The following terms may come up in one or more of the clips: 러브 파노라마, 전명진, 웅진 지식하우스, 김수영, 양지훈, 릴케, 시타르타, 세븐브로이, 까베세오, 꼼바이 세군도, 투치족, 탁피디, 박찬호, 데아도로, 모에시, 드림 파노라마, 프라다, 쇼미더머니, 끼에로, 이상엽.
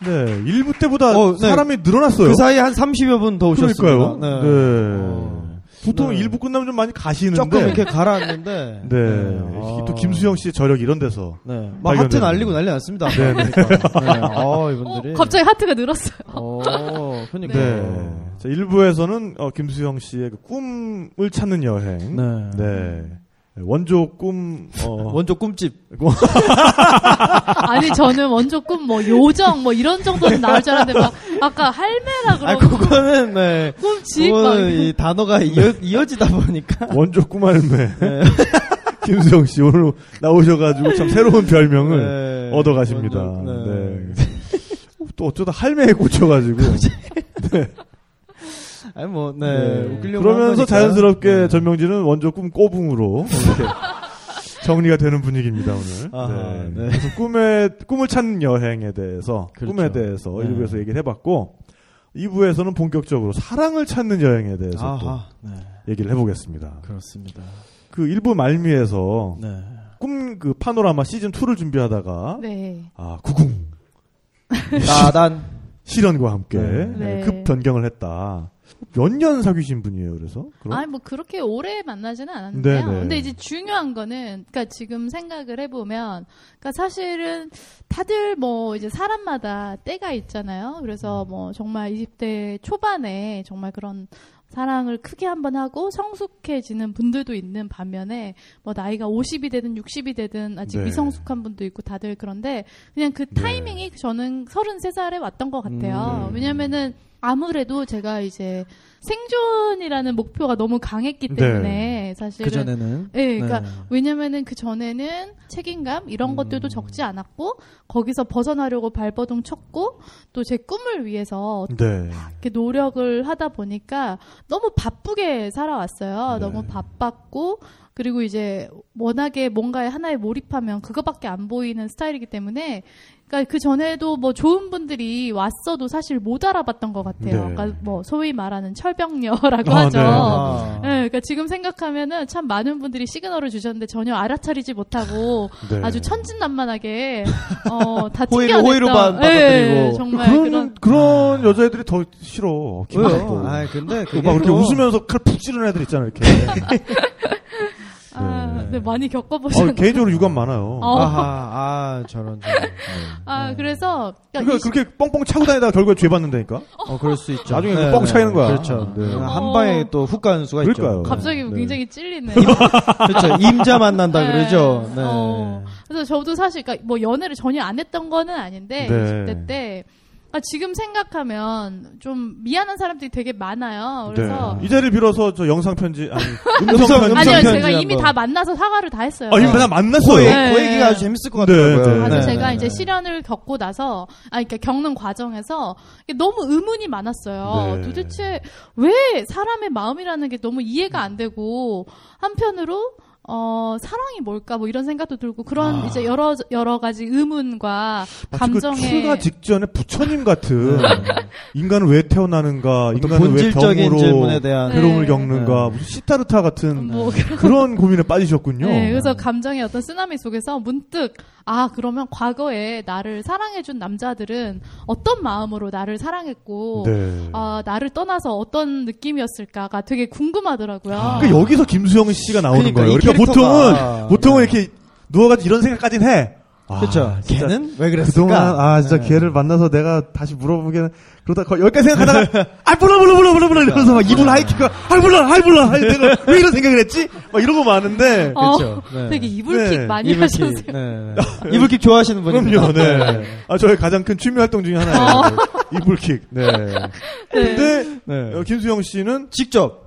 네, 1부 때보다 네. 사람이 늘어났어요. 그 사이에 한 30여 분 더 오셨습니다. 네. 보통 1부 끝나면 좀 많이 가시는데 조금 이렇게 가라앉는데 네. 아. 또 김수영 씨의 저력 이런 데서 네. 막 하트 날리고 난리 났습니다. 네. 그러니까. 네. 아, 이분들이 갑자기 하트가 늘었어요. 그러니까. 네. 네. 자, 1부에서는 김수영 씨의 그 꿈을 찾는 여행. 네. 네. 원조 꿈집. 아니, 저는 원조 꿈, 요정, 이런 정도는 나올 줄 알았는데, 아까 할매라 그러고. 아, 그거는, 네. 꿈집. 이 단어가 이어지다 보니까. 원조 꿈 할매. 네. 김수영 씨, 오늘 나오셔가지고 참 새로운 별명을 네. 얻어가십니다. 원조, 네. 또 어쩌다 할매에 꽂혀가지고. 네. 아니 웃기려고 그러면서 자연스럽게 네. 전명진은 원조 꿈 꼬붕으로 이렇게 정리가 되는 분위기입니다 오늘. 아하, 네. 네. 그래서 꿈을 찾는 여행에 대해서 그렇죠. 꿈에 대해서 1부에서 네. 얘기를 해봤고 2부에서는 본격적으로 사랑을 찾는 여행에 대해서 아하, 또 네. 얘기를 해보겠습니다. 그렇습니다. 그 일부 말미에서 네. 꿈 그 파노라마 시즌 2를 준비하다가 네. 아 구궁 나단 실현과 함께 네. 급 변경을 했다. 몇 년 사귀신 분이에요, 그래서? 아니, 그렇게 오래 만나지는 않았는데요. 네네. 근데 이제 중요한 거는, 그니까 지금 생각을 해보면, 그니까 사실은 다들 이제 사람마다 때가 있잖아요. 그래서 정말 20대 초반에 정말 그런, 사랑을 크게 한번 하고 성숙해지는 분들도 있는 반면에 나이가 50이 되든 60이 되든 아직 네. 미성숙한 분도 있고 다들 그런데 그냥 그 타이밍이 네. 저는 33살에 왔던 것 같아요. 왜냐면은 아무래도 제가 이제 생존이라는 목표가 너무 강했기 때문에 네. 사실은 그전에는 네, 그러니까 네. 왜냐면은 그전에는 책임감 이런 것들도 적지 않았고 거기서 벗어나려고 발버둥 쳤고 또 제 꿈을 위해서 네. 이렇게 노력을 하다 보니까 너무 바쁘게 살아왔어요. 네. 너무 바빴고 그리고 이제 워낙에 뭔가에 하나에 몰입하면 그거밖에 안 보이는 스타일이기 때문에 그러니까 그 전에도 좋은 분들이 왔어도 사실 못 알아봤던 것 같아요. 네. 그러니까 소위 말하는 철벽녀라고 하죠. 네. 네, 그러니까 지금 생각하면은 참 많은 분들이 시그널을 주셨는데 전혀 알아차리지 못하고 네. 아주 천진난만하게 다 튕겨냈던. 호의로만 받아들이고. 네, 정말 그런 여자애들이 더 싫어. 왜요? 아, 근데 막 이렇게 웃으면서 칼 푹 찌르는 애들 있잖아 이렇게. 네. 아, 네, 많이 겪어보셨나요? 개인적으로 유감 많아요. 저런. 네. 그래서. 그러니까 그렇게 뻥뻥 차고 다니다가 결국에 죄 받는다니까? 그럴 수 있죠. 나중에 네, 뻥 차이는 거야. 그렇죠. 네. 한 방에 또 훅 가는 수가 그럴까요? 있죠. 갑자기 네. 굉장히 찔리네. 그렇죠. 임자 만난다 네. 그러죠. 네. 그래서 저도 사실, 연애를 전혀 안 했던 거는 아닌데, 네. 20대 때. 지금 생각하면 좀 미안한 사람들이 되게 많아요. 그래서 네. 이 자리를 빌어서 저 영상 편지 아니 음성 아니요 편지 제가 이미 다 만나서 사과를 다 했어요. 이미 다 만났어요. 네. 그 얘기가 아주 재밌을 것 같더라고요. 네. 네. 네. 제가 이제 시련을 겪고 나서 그러니까 겪는 과정에서 너무 의문이 많았어요. 네. 도대체 왜 사람의 마음이라는 게 너무 이해가 안 되고 한편으로 사랑이 뭘까 이런 생각도 들고 그런 이제 여러 가지 의문과 감정에 출가 직전에 부처님 같은 인간은 왜 태어나는가 인간은 왜 경우로 질문에 대한 괴로움을 겪는가 무슨 시타르타 같은 그런 고민에 빠지셨군요. 네, 그래서 감정의 어떤 쓰나미 속에서 문득 그러면 과거에 나를 사랑해준 남자들은 어떤 마음으로 나를 사랑했고 나를 떠나서 어떤 느낌이었을까가 되게 궁금하더라고요. 그러니까 여기서 김수영 씨가 나오는 거예요. 보통은 이렇게 누워가지고 이런 생각까지는 해. 그렇죠. 걔는 왜 그랬을까? 그동안 진짜 네. 걔를 만나서 내가 다시 물어보기는 그러다 여기까지 생각하다가 몰라 이러면서 막 이분 하이킥 몰라 내가 왜 이런 생각을 했지? 막 이런 거 많은데 그렇죠. 네. 되게 이불킥 네. 많이 하셨어요. 네. 이불킥 좋아하시는 분이요. 그럼요. 네. 저의 가장 큰 취미 활동 중에 하나예요. 이불킥. 네. 근데 김수영 씨는 직접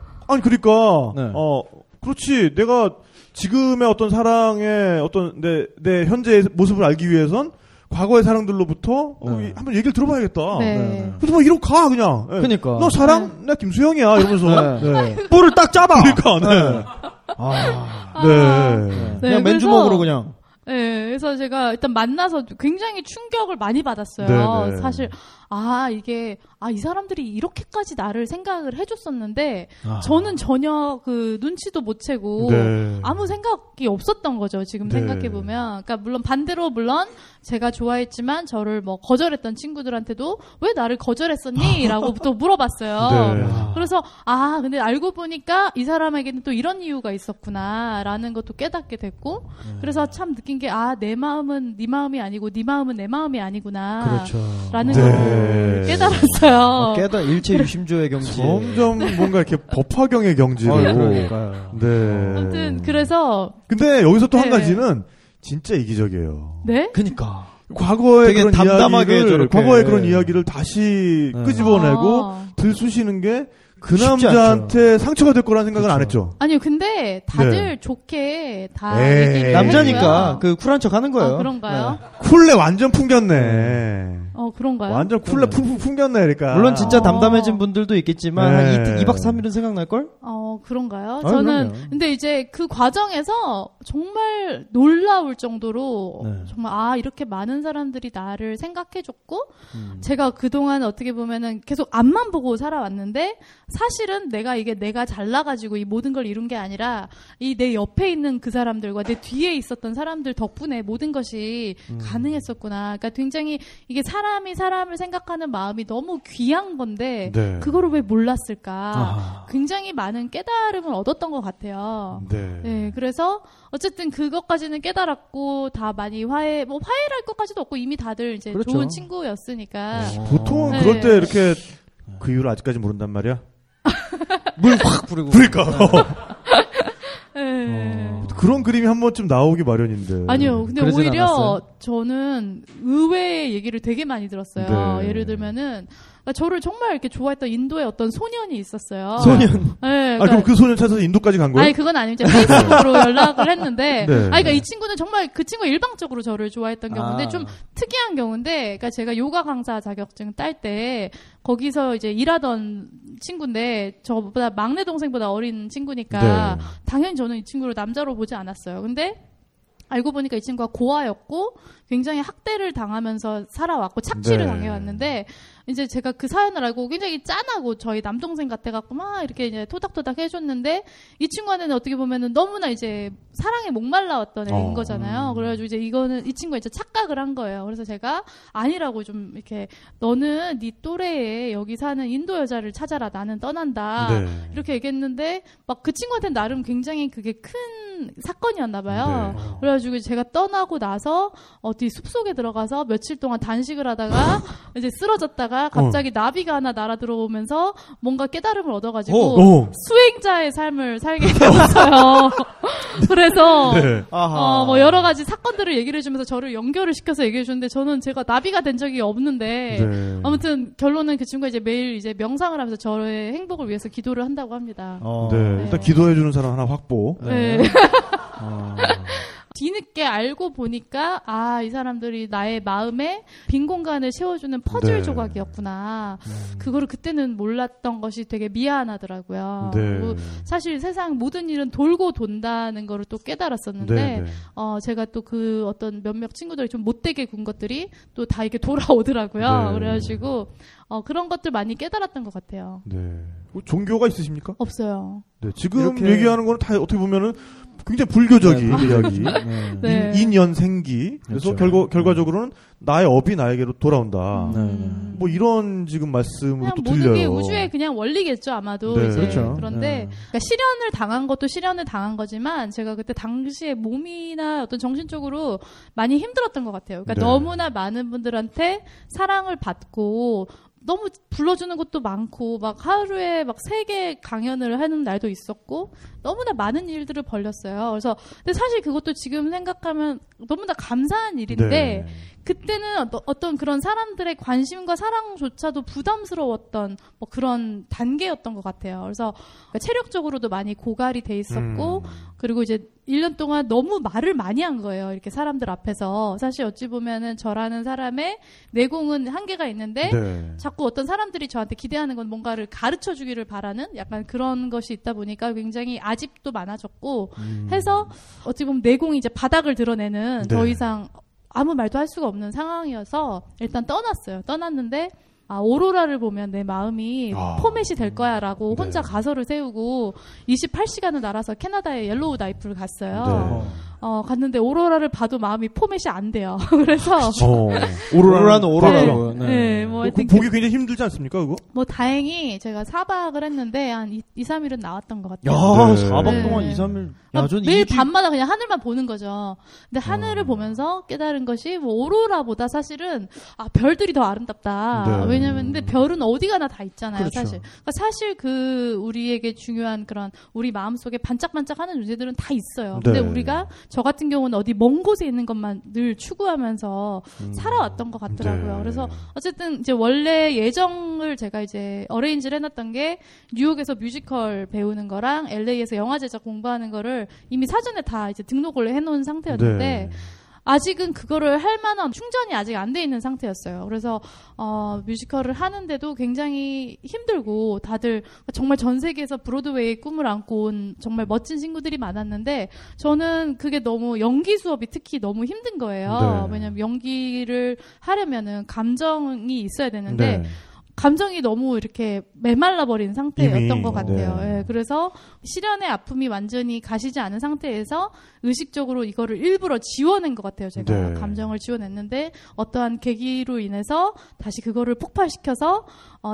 그렇지. 내가 지금의 어떤 사랑의 어떤 내 현재의 모습을 알기 위해선 과거의 사랑들로부터 네. 한번 얘기를 들어봐야겠다. 네. 네. 그래서 막 이러고 가 그냥. 네. 그러니까. 너 사랑? 네. 나 김수영이야 이러면서 네. 네. 뿔을 딱 짜봐. 그러니까. 네. 아. 네. 네. 그냥 맨주먹으로 그냥. 네, 그래서 제가 일단 만나서 굉장히 충격을 많이 받았어요. 네네. 사실, 이 사람들이 이렇게까지 나를 생각을 해줬었는데, 저는 전혀 그 눈치도 못 채고, 네. 아무 생각이 없었던 거죠. 지금 네. 생각해보면. 그러니까 물론 반대로, 제가 좋아했지만, 저를 뭐 거절했던 친구들한테도, 왜 나를 거절했었니? 라고 또 물어봤어요. 네. 그래서, 근데 알고 보니까 이 사람에게는 또 이런 이유가 있었구나, 라는 것도 깨닫게 됐고, 네. 그래서 참 느낀 게, 내 마음은 네 마음이 아니고, 네 마음은 내 마음이 아니구나. 그렇죠. 라는 걸 깨달았어요. 일체 유심조의 경지. 점점 뭔가 이렇게 법화경의 경지로. 그러니까요. 네. 아무튼, 그래서. 근데 여기서 또 한 가지는 진짜 이기적이에요. 네? 그니까. 과거의 그런 이야기를, 그런 이야기를 다시 끄집어내고 들쑤시는 게 그 남자한테 상처가 될 거라는 생각은 그렇죠. 안 했죠. 아니요, 근데 다들 좋게 다 얘기를 남자니까 그 쿨한 척 하는 거예요. 그런가요? 네. 쿨레 완전 풍겼네. 그런가요? 완전 쿨레 풍풍 풍겼네, 그러니까. 물론 진짜 담담해진 분들도 있겠지만 한 2박 3일은 생각날 걸? 그런가요? 저는 그럼요. 근데 이제 그 과정에서 정말 놀라울 정도로 정말 이렇게 많은 사람들이 나를 생각해줬고 제가 그동안 어떻게 보면은 계속 앞만 보고 살아왔는데. 사실은 내가 잘나가지고 이 모든 걸 이룬 게 아니라 이 내 옆에 있는 그 사람들과 내 뒤에 있었던 사람들 덕분에 모든 것이 가능했었구나. 그러니까 굉장히 이게 사람이 사람을 생각하는 마음이 너무 귀한 건데 그거를 왜 몰랐을까. 굉장히 많은 깨달음을 얻었던 것 같아요. 네, 그래서 어쨌든 그것까지는 깨달았고 다 많이 화해할 것까지도 없고 이미 다들 이제 그렇죠. 좋은 친구였으니까. 보통은 그럴 때 이렇게 그 이유를 아직까지 모른단 말이야? 물 확 부르고. 그러니까. 그런 그림이 한 번쯤 나오기 마련인데. 아니요. 근데 오히려 않았어요? 저는 의외의 얘기를 되게 많이 들었어요. 예를 들면은 저를 정말 이렇게 좋아했던 인도의 어떤 소년이 있었어요. 소년? 네. 그러니까 그럼 그 소년 찾아서 인도까지 간 거예요? 아니, 그건 아니고 페이스북으로 연락을 했는데. 그러니까 이 친구는 정말 그 친구가 일방적으로 저를 좋아했던 경우인데 좀 특이한 경우인데, 그러니까 제가 요가 강사 자격증 딸 때 거기서 이제 일하던 친구인데 저보다 막내 동생보다 어린 친구니까 당연히 저는 이 친구를 남자로 보지 않았어요. 근데 알고 보니까 이 친구가 고아였고 굉장히 학대를 당하면서 살아왔고 착취를 당해왔는데 이제 제가 그 사연을 알고 굉장히 짠하고 저희 남동생 같아갖고 막 이렇게 이제 토닥토닥 해줬는데 이 친구한테는 어떻게 보면은 너무나 이제 사랑에 목말라왔던 애인 거잖아요. 그래가지고 이제 이 친구가 이제 착각을 한 거예요. 그래서 제가 아니라고 좀 이렇게 너는 네 또래에 여기 사는 인도 여자를 찾아라. 나는 떠난다. 이렇게 얘기했는데 막 그 친구한테는 나름 굉장히 그게 큰 사건이었나봐요. 그래가지고 제가 떠나고 나서 어디 숲속에 들어가서 며칠 동안 단식을 하다가 이제 쓰러졌다가 갑자기 나비가 하나 날아 들어오면서 뭔가 깨달음을 얻어가지고 수행자의 삶을 살게 되었어요. 그래서 뭐 여러 가지 사건들을 얘기를 해주면서 저를 연결을 시켜서 얘기해 주는데 저는 제가 나비가 된 적이 없는데 아무튼 결론은 그 친구가 이제 매일 이제 명상을 하면서 저의 행복을 위해서 기도를 한다고 합니다. 일단 기도해 주는 사람 하나 확보. 뒤늦게 알고 보니까 이 사람들이 나의 마음에 빈 공간을 채워주는 퍼즐 조각이었구나. 그거를 그때는 몰랐던 것이 되게 미안하더라고요. 그리고 사실 세상 모든 일은 돌고 돈다는 거를 또 깨달았었는데 제가 또 그 어떤 몇몇 친구들이 좀 못되게 군 것들이 또 다 이렇게 돌아오더라고요. 그래가지고 그런 것들 많이 깨달았던 것 같아요. 종교가 있으십니까? 없어요. 지금 이렇게 얘기하는 거는 다 어떻게 보면은 굉장히 불교적인 이야기. 인연생기. 그래서 결과적으로는 나의 업이 나에게로 돌아온다. 뭐 이런 지금 말씀으로 또 들려요. 모든 게 우주의 그냥 원리겠죠 아마도. 이제. 그렇죠. 그런데 그러니까 시련을 당한 거지만 제가 그때 당시에 몸이나 어떤 정신적으로 많이 힘들었던 것 같아요. 그러니까 너무나 많은 분들한테 사랑을 받고 너무 불러주는 것도 많고 막 하루에 막 3개 강연을 하는 날도 있었고 너무나 많은 일들을 벌였어요. 그래서 근데 사실 그것도 지금 생각하면 너무나 감사한 일인데 그때는 어떤 그런 사람들의 관심과 사랑조차도 부담스러웠던 뭐 그런 단계였던 것 같아요. 그래서 체력적으로도 많이 고갈이 돼 있었고 그리고 이제 1년 동안 너무 말을 많이 한 거예요. 이렇게 사람들 앞에서. 사실 어찌 보면은 저라는 사람의 내공은 한계가 있는데 네. 자꾸 어떤 사람들이 저한테 기대하는 건 뭔가를 가르쳐 주기를 바라는 약간 그런 것이 있다 보니까 굉장히 아집도 많아졌고 해서 어찌 보면 내공이 이제 바닥을 드러내는 네. 더 이상 아무 말도 할 수가 없는 상황이어서 일단 떠났어요. 떠났는데 아, 오로라를 보면 내 마음이 포맷이 될 거야 라고 네. 혼자 가설을 세우고 28시간을 날아서 캐나다의 옐로우 나이프를 갔어요. 네. 갔는데 오로라를 봐도 마음이 포맷이 안 돼요. 그래서 오로라는 오로라라고요. 네. 네, 뭐 보기 굉장히 힘들지 않습니까, 그거? 뭐 다행히 제가 4박을 했는데 한 2-3일은 나왔던 것 같아요. 야, 네. 4박 동안 네. 2-3일. 야, 매일 밤마다 그냥 하늘만 보는 거죠. 근데 하늘을 보면서 깨달은 것이 뭐 오로라보다 사실은 아, 별들이 더 아름답다. 네. 왜냐면 근데 별은 어디 가나 다 있잖아요, 그렇죠. 사실. 그러니까 사실 그 우리에게 중요한 그런 우리 마음속에 반짝반짝하는 존재들은 다 있어요. 근데 네. 우리가 저 같은 경우는 어디 먼 곳에 있는 것만 늘 추구하면서 살아왔던 것 같더라고요. 네. 그래서 어쨌든 이제 원래 예정을 제가 이제 어레인지를 해놨던 게 뉴욕에서 뮤지컬 배우는 거랑 LA에서 영화 제작 공부하는 거를 이미 사전에 다 이제 등록을 해놓은 상태였는데 네. 아직은 그거를 할 만한 충전이 아직 안 돼 있는 상태였어요. 그래서 뮤지컬을 하는데도 굉장히 힘들고 다들 정말 전 세계에서 브로드웨이의 꿈을 안고 온 정말 멋진 친구들이 많았는데 저는 그게 너무 연기 수업이 특히 너무 힘든 거예요. 네. 왜냐면 연기를 하려면은 감정이 있어야 되는데 네. 감정이 너무 이렇게 메말라버린 상태였던 것 같아요. 네. 예, 그래서 실연의 아픔이 완전히 가시지 않은 상태에서 의식적으로 이거를 일부러 지워낸 것 같아요. 제가 네. 감정을 지워냈는데 어떠한 계기로 인해서 다시 그거를 폭발시켜서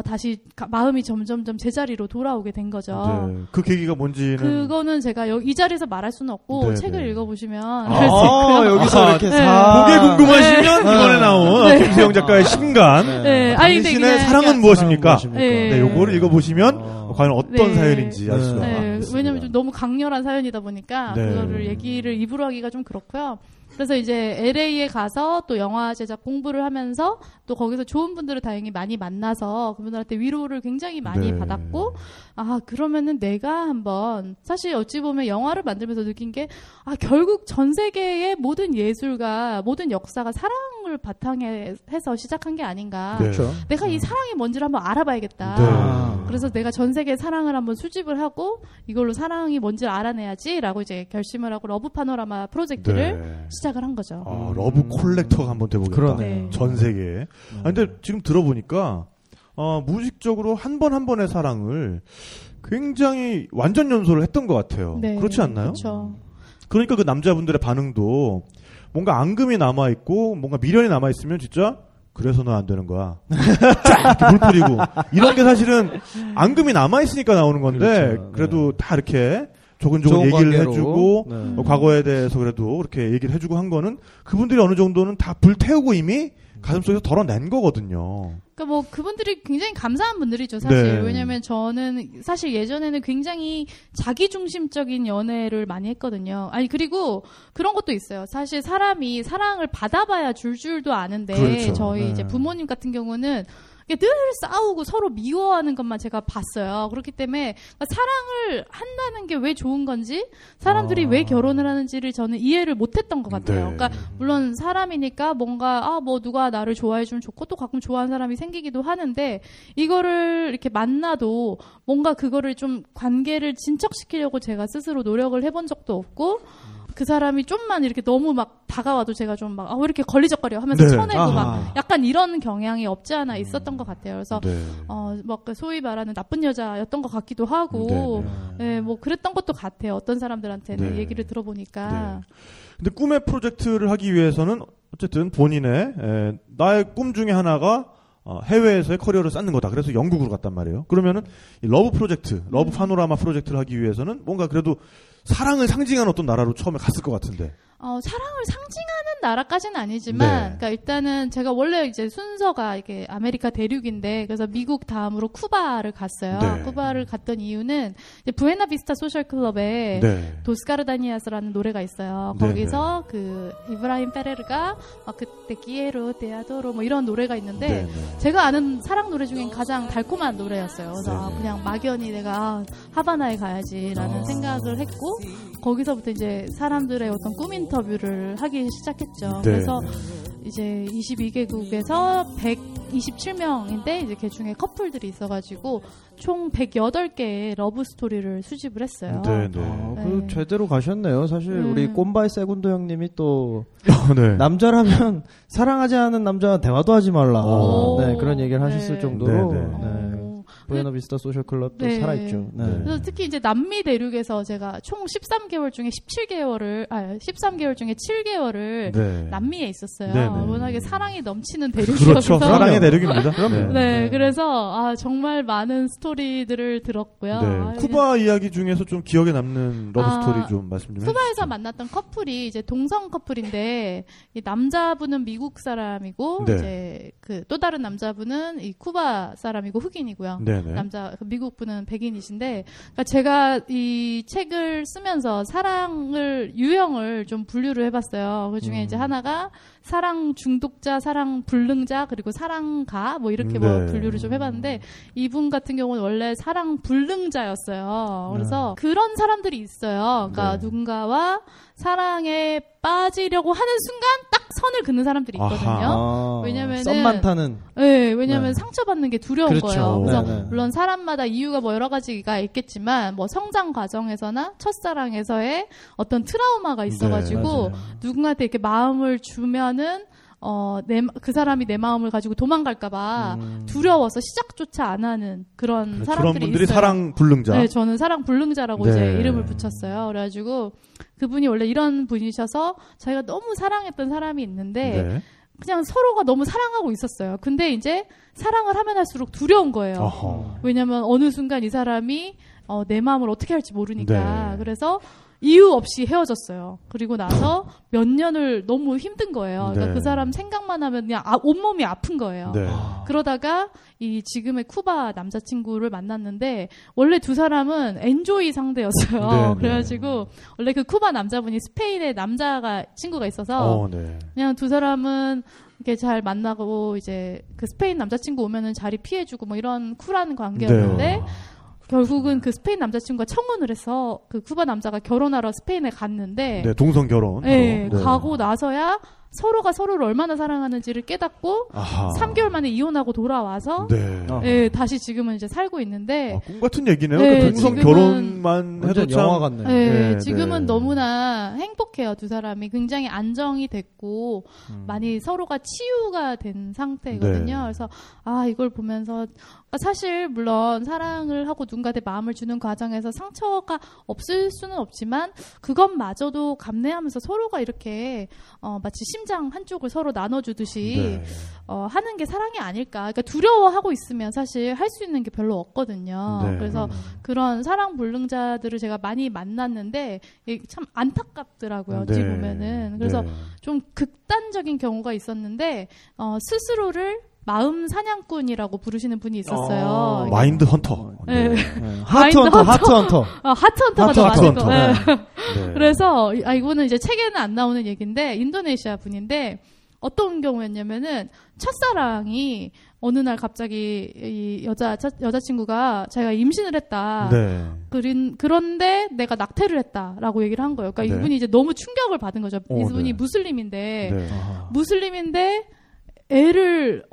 다시 마음이 점점점 제자리로 돌아오게 된 거죠. 네. 그 계기가 뭔지는 그거는 제가 이 자리에서 말할 수는 없고 네, 책을 네. 읽어보시면 아, 여기서 이렇게 네. 그게 궁금하시면 네. 이번에 나온 네. 김수영 작가의 신간 네. 당신의 사랑은 무엇입니까? 네, 요거를 읽어보시면 과연 어떤 네. 사연인지 알 수가 있습니다. 네. 왜냐면 좀 너무 강렬한 사연이다 보니까 네. 그거를 얘기를 입으로 하기가 좀 그렇고요. 그래서 이제 LA에 가서 또 영화 제작 공부를 하면서 또 거기서 좋은 분들을 다행히 많이 만나서 그분들한테 위로를 굉장히 많이 네. 받았고 아 그러면은 내가 한번 사실 어찌 보면 영화를 만들면서 느낀 게 아 결국 전 세계의 모든 예술가 모든 역사가 사랑을 바탕에 해서 시작한 게 아닌가 네. 내가 이 사랑이 뭔지를 한번 알아봐야겠다 네. 그래서 내가 전 세계의 사랑을 한번 수집을 하고 이걸로 사랑이 뭔지를 알아내야지 라고 이제 결심을 하고 러브 파노라마 프로젝트를 네. 시작을 한 거죠. 아, 러브 콜렉터가 한번 돼보겠다. 그러네. 전 세계에. 아, 근데 지금 들어보니까, 무의식적으로 한 번의 사랑을 굉장히 완전 연소를 했던 것 같아요. 네, 그렇지 않나요? 그렇죠. 그러니까 그 남자분들의 반응도 뭔가 앙금이 남아있고 뭔가 미련이 남아있으면 진짜 그래서 너 안 되는 거야. 물 뿌리고. 이런 게 사실은 앙금이 남아있으니까 나오는 건데 그렇죠, 그래도 네. 다 이렇게 조근조근 얘기를 관계로. 해주고 네. 과거에 대해서 그래도 그렇게 얘기를 해주고 한 거는 그분들이 어느 정도는 다 불태우고 이미 가슴속에서 덜어낸 거거든요. 그러니까 뭐 그분들이 굉장히 감사한 분들이죠, 사실. 네. 왜냐면 저는 사실 예전에는 굉장히 자기중심적인 연애를 많이 했거든요. 아니 그리고 그런 것도 있어요. 사실 사람이 사랑을 받아봐야 줄도 아는데 그렇죠. 저희 네. 이제 부모님 같은 경우는 늘 싸우고 서로 미워하는 것만 제가 봤어요. 그렇기 때문에 사랑을 한다는 게 왜 좋은 건지 사람들이 왜 결혼을 하는지를 저는 이해를 못했던 것 같아요. 네. 그러니까 물론 사람이니까 뭔가 뭐 누가 나를 좋아해 주면 좋고 또 가끔 좋아하는 사람이 생기기도 하는데 이거를 이렇게 만나도 뭔가 그거를 좀 관계를 진척시키려고 제가 스스로 노력을 해본 적도 없고 그 사람이 좀만 이렇게 너무 막 다가와도 제가 좀 막 왜 이렇게 걸리적거려 하면서 네. 쳐내고 아하. 막 약간 이런 경향이 없지 않아 있었던 것 같아요. 그래서 네. 막 소위 말하는 나쁜 여자였던 것 같기도 하고 네. 네, 뭐 그랬던 것도 같아요. 어떤 사람들한테는 네. 얘기를 들어보니까. 네. 근데 꿈의 프로젝트를 하기 위해서는 어쨌든 본인의 나의 꿈 중에 하나가 해외에서의 커리어를 쌓는 거다. 그래서 영국으로 갔단 말이에요. 그러면은 이 러브 파노라마 프로젝트를 하기 위해서는 뭔가 그래도 사랑을 상징하는 어떤 나라로 처음에 갔을 것 같은데. 사랑을 상징하는 나라까지는 아니지만, 네. 그러니까 일단은 제가 원래 이제 순서가 이게 아메리카 대륙인데, 그래서 미국 다음으로 쿠바를 갔어요. 네. 쿠바를 갔던 이유는 이제 부에나비스타 소셜 클럽에 네. 도스카르다니아스라는 노래가 있어요. 거기서 네. 그 이브라임 페레르가 막 그때 끼에로, 데아도로 뭐 이런 노래가 있는데 네. 제가 아는 사랑 노래 중엔 가장 달콤한 노래였어요. 그래서 네. 그냥 막연히 내가 하바나에 가야지라는 생각을 했고 거기서부터 이제 사람들의 어떤 꿈 인터뷰를 하기 시작했죠. 네. 그래서 이제 22개국에서 127명인데 이제 그 중에 커플들이 있어가지고 총 108개의 러브 스토리를 수집을 했어요. 네, 네. 그 제대로 가셨네요. 사실 우리 꼼바이 세군도 형님이 또 네. 남자라면 사랑하지 않은 남자와 대화도 하지 말라. 네, 그런 얘기를 하셨을 네. 정도로. 네, 네. 네. 부에나비스타 소셜클럽도 네. 살아있죠. 네. 그래서 특히 이제 남미 대륙에서 제가 총 13개월 중에 13개월 중에 7개월을 네. 남미에 있었어요. 네, 네. 워낙에 사랑이 넘치는 대륙이어서. 그렇죠. 사랑의 대륙입니다. 네. 네. 그래서 정말 많은 스토리들을 들었고요. 네. 쿠바 이야기 중에서 좀 기억에 남는 러브 스토리 좀 말씀 좀 해주세요. 쿠바에서 만났던 커플이 이제 동성 커플인데 이 남자분은 미국 사람이고 네. 이제 그 또 다른 남자분은 이 쿠바 사람이고 흑인이고요. 네. 네네. 남자 미국 분은 백인이신데 그러니까 제가 이 책을 쓰면서 사랑을 유형을 좀 분류를 해봤어요. 그중에 이제 하나가 사랑 중독자, 사랑 불능자, 그리고 사랑가 뭐 이렇게 네. 뭐 분류를 좀 해봤는데 이분 같은 경우는 원래 사랑 불능자였어요. 그래서 네. 그런 사람들이 있어요. 그러니까 네. 누군가와 사랑에 빠지려고 하는 순간 딱 선을 긋는 사람들이 있거든요. 왜냐면은 썸 많다는. 네, 왜냐면 네. 상처받는 게 두려운 그렇죠. 거예요. 그래서 네네. 물론 사람마다 이유가 뭐 여러 가지가 있겠지만 뭐 성장 과정에서나 첫사랑에서의 어떤 트라우마가 있어가지고 네, 누군가한테 이렇게 마음을 주면은 그 사람이 내 마음을 가지고 도망갈까봐 두려워서 시작조차 안 하는 그런 사람들이 그런 분들이 있어요. 사랑 불능자. 네, 저는 사랑 불능자라고 네. 이제 이름을 붙였어요. 그래가지고 그분이 원래 이런 분이셔서 자기가 너무 사랑했던 사람이 있는데 네. 그냥 서로가 너무 사랑하고 있었어요. 근데 이제 사랑을 하면 할수록 두려운 거예요. 어허. 왜냐면 어느 순간 이 사람이 내 마음을 어떻게 할지 모르니까. 네. 그래서 이유 없이 헤어졌어요. 그리고 나서 몇 년을 너무 힘든 거예요. 그러니까 네. 그 사람 생각만 하면 그냥 온몸이 아픈 거예요. 네. 그러다가 이 지금의 쿠바 남자친구를 만났는데 원래 두 사람은 엔조이 상대였어요. 네, 그래가지고 네. 원래 그 쿠바 남자분이 스페인의 친구가 있어서 네. 그냥 두 사람은 이렇게 잘 만나고 이제 그 스페인 남자친구 오면은 자리 피해주고 뭐 이런 쿨한 관계였는데 네. 결국은 그 스페인 남자친구가 청혼을 해서 그 쿠바 남자가 결혼하러 스페인에 갔는데 네, 동성 결혼. 네, 네. 가고 나서야 서로가 서로를 얼마나 사랑하는지를 깨닫고 3개월 만에 이혼하고 돌아와서 네. 네, 다시 지금은 이제 살고 있는데 꿈 같은 얘기네요. 네, 그러니까 동성 결혼만 해도 참 영화 같네요. 네, 네, 지금은 네. 너무나 행복해요. 두 사람이 굉장히 안정이 됐고 많이 서로가 치유가 된 상태거든요. 네. 그래서 이걸 보면서 사실 물론 사랑을 하고 누군가한테 마음을 주는 과정에서 상처가 없을 수는 없지만 그것마저도 감내하면서 서로가 이렇게 마치 심장 한쪽을 서로 나눠주듯이 네. 하는 게 사랑이 아닐까. 그러니까 두려워하고 있으면 사실 할 수 있는 게 별로 없거든요. 네. 그래서 그런 사랑 불능자들을 제가 많이 만났는데 참 안타깝더라고요. 어찌 네. 보면은. 그래서 네. 좀 극단적인 경우가 있었는데 스스로를 마음 사냥꾼이라고 부르시는 분이 있었어요. 마인드 헌터. 네. 네. 하트 헌터. 하트 헌터가 많았고. 네. 네. 그래서 이거는 이제 책에는 안 나오는 얘기인데 인도네시아 분인데 어떤 경우였냐면은 첫사랑이 어느 날 갑자기 이 여자친구가 자기가 임신을 했다. 네. 그런데 내가 낙태를 했다라고 얘기를 한 거예요. 그러니까 네. 이분이 이제 너무 충격을 받은 거죠. 이분이 네. 무슬림인데 네. 애를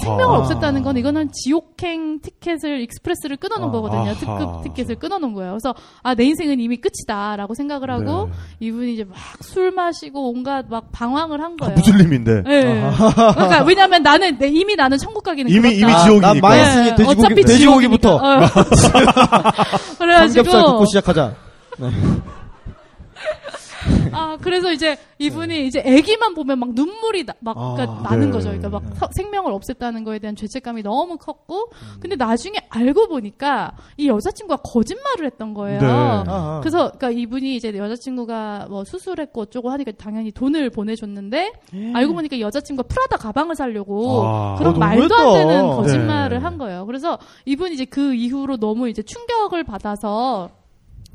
생명을 없앴다는 건 이거는 지옥행 티켓을 익스프레스를 끊어놓은 거거든요. 특급 티켓을 끊어놓은 거예요. 그래서 내 인생은 이미 끝이다라고 생각을 하고 네. 이분이 이제 막 술 마시고 온갖 막 방황을 한 거예요. 무슬림인데. 네. 그러니까 왜냐하면 나는 청국 가기는 이미 지옥이니까. 난 마이스니 돼지고기부터. 그래가지고 삼겹살 굽고 시작하자. 네. 아, 그래서 이제 이분이 네. 이제 아기만 보면 막 눈물이 그러니까 나는 네. 거죠. 그러니까 막 생명을 없앴다는 거에 대한 죄책감이 너무 컸고, 근데 나중에 알고 보니까 이 여자친구가 거짓말을 했던 거예요. 네. 그래서 그러니까 이분이 이제 여자친구가 뭐 수술했고 어쩌고 하니까 당연히 돈을 보내줬는데 알고 보니까 여자친구가 프라다 가방을 사려고 그런 말도 안 되는 거짓말을 네. 한 거예요. 그래서 이분이 이제 그 이후로 너무 이제 충격을 받아서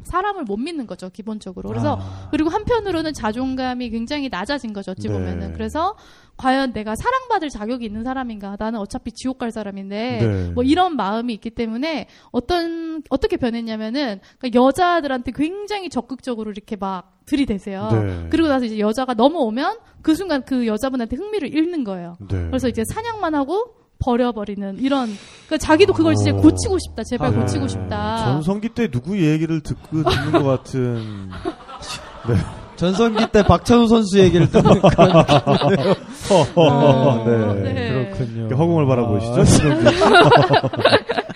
사람을 못 믿는 거죠, 기본적으로. 그래서, 그리고 한편으로는 자존감이 굉장히 낮아진 거죠, 어찌 보면은. 네. 그래서, 과연 내가 사랑받을 자격이 있는 사람인가? 나는 어차피 지옥 갈 사람인데, 네. 뭐 이런 마음이 있기 때문에, 어떻게 변했냐면은, 그러니까 여자들한테 굉장히 적극적으로 이렇게 막 들이대세요. 네. 그리고 나서 이제 여자가 넘어오면, 그 순간 그 여자분한테 흥미를 잃는 거예요. 네. 그래서 이제 사냥만 하고, 버려버리는 이런, 그러니까 자기도 그걸 진짜 고치고 싶다, 제발 고치고 싶다. 전성기 때 누구 얘기를 듣는 것 같은. 네. 전성기 때 박찬호 선수 얘기를 듣는 것 같은데요. 네, 그렇군요. 허공을 바라보시죠.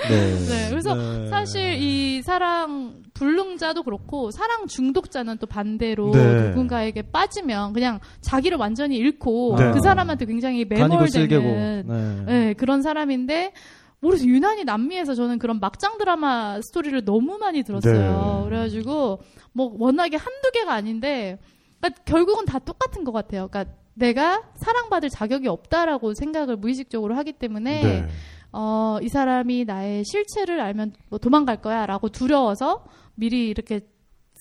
네. 네, 그래서 네. 사실 이 사랑 불능자도 그렇고 사랑 중독자는 또 반대로 네. 누군가에게 빠지면 그냥 자기를 완전히 잃고 네. 그 사람한테 굉장히 매몰되는 네. 네, 그런 사람인데 모르겠어요. 유난히 남미에서 저는 그런 막장 드라마 스토리를 너무 많이 들었어요. 네. 그래가지고 뭐 워낙에 한두 개가 아닌데 그러니까 결국은 다 똑같은 것 같아요. 그러니까 내가 사랑받을 자격이 없다라고 생각을 무의식적으로 하기 때문에 네. 이 사람이 나의 실체를 알면 뭐 도망갈 거야 라고 두려워서 미리 이렇게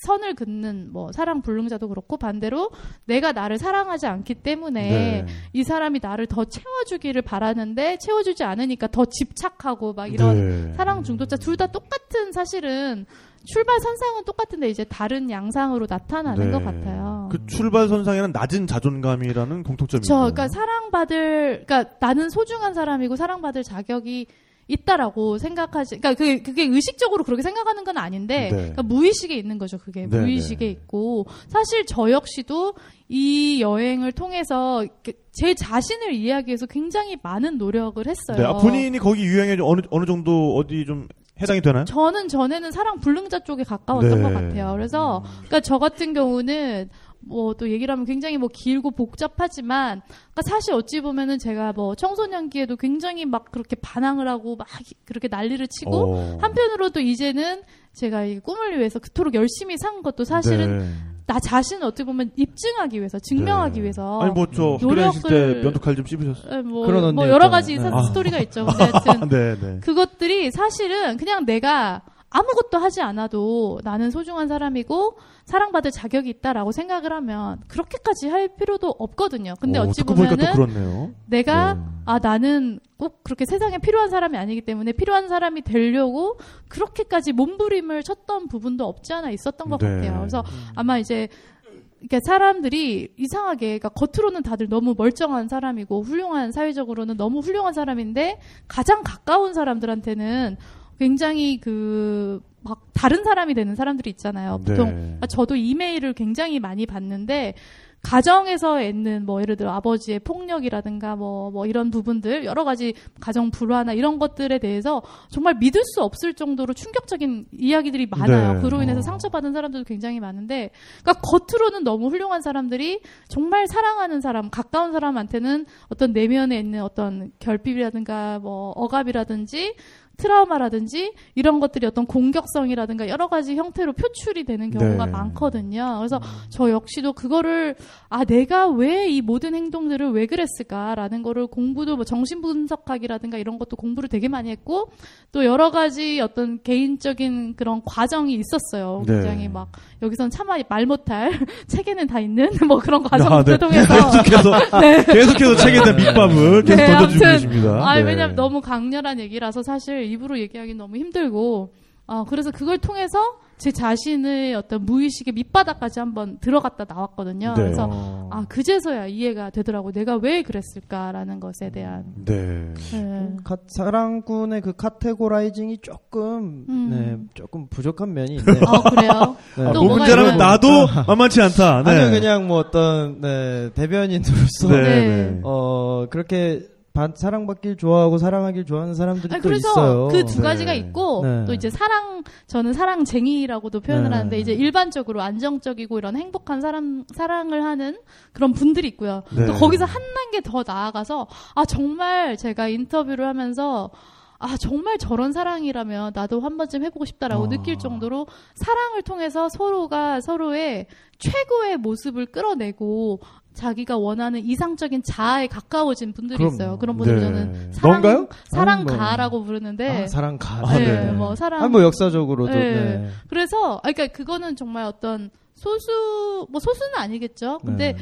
선을 긋는 뭐 사랑 불능자도 그렇고 반대로 내가 나를 사랑하지 않기 때문에 네. 이 사람이 나를 더 채워주기를 바라는데 채워주지 않으니까 더 집착하고 막 이런 네. 사랑 중독자 둘 다 똑같은 사실은 출발선상은 똑같은데 이제 다른 양상으로 나타나는 네. 것 같아요. 그 출발선상에는 낮은 자존감이라는 공통점이 있죠. 그러니까 그러니까 나는 소중한 사람이고 사랑받을 자격이 있다라고 생각하지, 그러니까 그게 의식적으로 그렇게 생각하는 건 아닌데, 네. 그러니까 무의식에 있는 거죠. 그게 네, 무의식에 네. 있고, 사실 저 역시도 이 여행을 통해서 제 자신을 이해하기 위해서 굉장히 많은 노력을 했어요. 네, 본인이 거기 유형에 어느 정도 어디 좀 해당이 되나요? 저는 전에는 사랑 불능자 쪽에 가까웠던 네. 것 같아요. 그래서 그러니까 저 같은 경우는 뭐 또 얘기를 하면 굉장히 뭐 길고 복잡하지만 그러니까 사실 어찌 보면은 제가 뭐 청소년기에도 굉장히 막 그렇게 반항을 하고 막 그렇게 난리를 치고 한편으로 또 이제는 제가 이 꿈을 위해서 그토록 열심히 산 것도 사실은 네. 나 자신을 어떻게 보면 입증하기 위해서, 증명하기 네. 위해서. 아니, 뭐, 노력하실 때 면도칼 좀 씹으셨어요? 네, 뭐 여러 가지 스토리가 있죠. 근데 하여튼 그것들이 사실은 그냥 내가 아무것도 하지 않아도 나는 소중한 사람이고 사랑받을 자격이 있다라고 생각을 하면 그렇게까지 할 필요도 없거든요. 근데 어찌 보면은 내가 나는 꼭 그렇게 세상에 필요한 사람이 아니기 때문에 필요한 사람이 되려고 그렇게까지 몸부림을 쳤던 부분도 없지 않아 있었던 것 네. 같아요. 그래서 아마 이제 그러니까 사람들이 이상하게 그러니까 겉으로는 다들 너무 멀쩡한 사람이고 훌륭한 사회적으로는 너무 훌륭한 사람인데 가장 가까운 사람들한테는 굉장히 막 다른 사람이 되는 사람들이 있잖아요. 보통 네. 저도 이메일을 굉장히 많이 받는데 가정에서 있는 뭐 예를 들어 아버지의 폭력이라든가 뭐 이런 부분들 여러 가지 가정 불화나 이런 것들에 대해서 정말 믿을 수 없을 정도로 충격적인 이야기들이 많아요. 네. 그로 인해서 상처받은 사람들도 굉장히 많은데 그러니까 겉으로는 너무 훌륭한 사람들이 정말 사랑하는 사람, 가까운 사람한테는 어떤 내면에 있는 어떤 결핍이라든가 뭐 억압이라든지 트라우마라든지 이런 것들이 어떤 공격성이라든가 여러 가지 형태로 표출이 되는 경우가 네. 많거든요. 그래서 저 역시도 그거를 내가 왜 이 모든 행동들을 왜 그랬을까라는 거를 공부도 뭐 정신분석학이라든가 이런 것도 공부를 되게 많이 했고 또 여러 가지 어떤 개인적인 그런 과정이 있었어요. 네. 굉장히 막 여기선 차마 말 못할 책에는 다 있는 뭐 그런 과정을 통해서 계속해서 책에 대한 밑밥을 계속 던져주고 계십니다. 왜냐면 너무 강렬한 얘기라서 사실 입으로 얘기하기는 너무 힘들고 그래서 그걸 통해서 제 자신의 어떤 무의식의 밑바닥까지 한번 들어갔다 나왔거든요. 네. 그래서 그제서야 이해가 되더라고. 내가 왜 그랬을까라는 것에 대한. 네. 네. 사랑꾼의 그 카테고라이징이 조금 조금 부족한 면이 있네요. 그래요? 네. 뭐 문제라면 나도 만만치 않다. 네. 아니요, 그냥 뭐 어떤 대변인으로서 그렇게 사랑받길 좋아하고 사랑하길 좋아하는 사람들이 아니, 또 그래서 있어요. 그래서 그 두 가지가 네. 있고 네. 또 이제 사랑 저는 사랑쟁이라고도 표현을 네. 하는데 이제 일반적으로 안정적이고 이런 행복한 사랑을 하는 그런 분들이 있고요. 네. 또 거기서 한 단계 더 나아가서 아 정말 제가 인터뷰를 하면서 아 정말 저런 사랑이라면 나도 한 번쯤 해보고 싶다라고 느낄 정도로 사랑을 통해서 서로가 서로의 최고의 모습을 끌어내고 자기가 원하는 이상적인 자아에 가까워진 분들이 그럼, 있어요. 그런 분들 네. 저는 사랑가라고 뭐. 부르는데 아, 사랑가. 아, 네. 네. 뭐 사랑. 아, 뭐 역사적으로도. 네. 네. 그래서 그러니까 그거는 정말 어떤 소수 뭐 소수는 아니겠죠. 근데 네.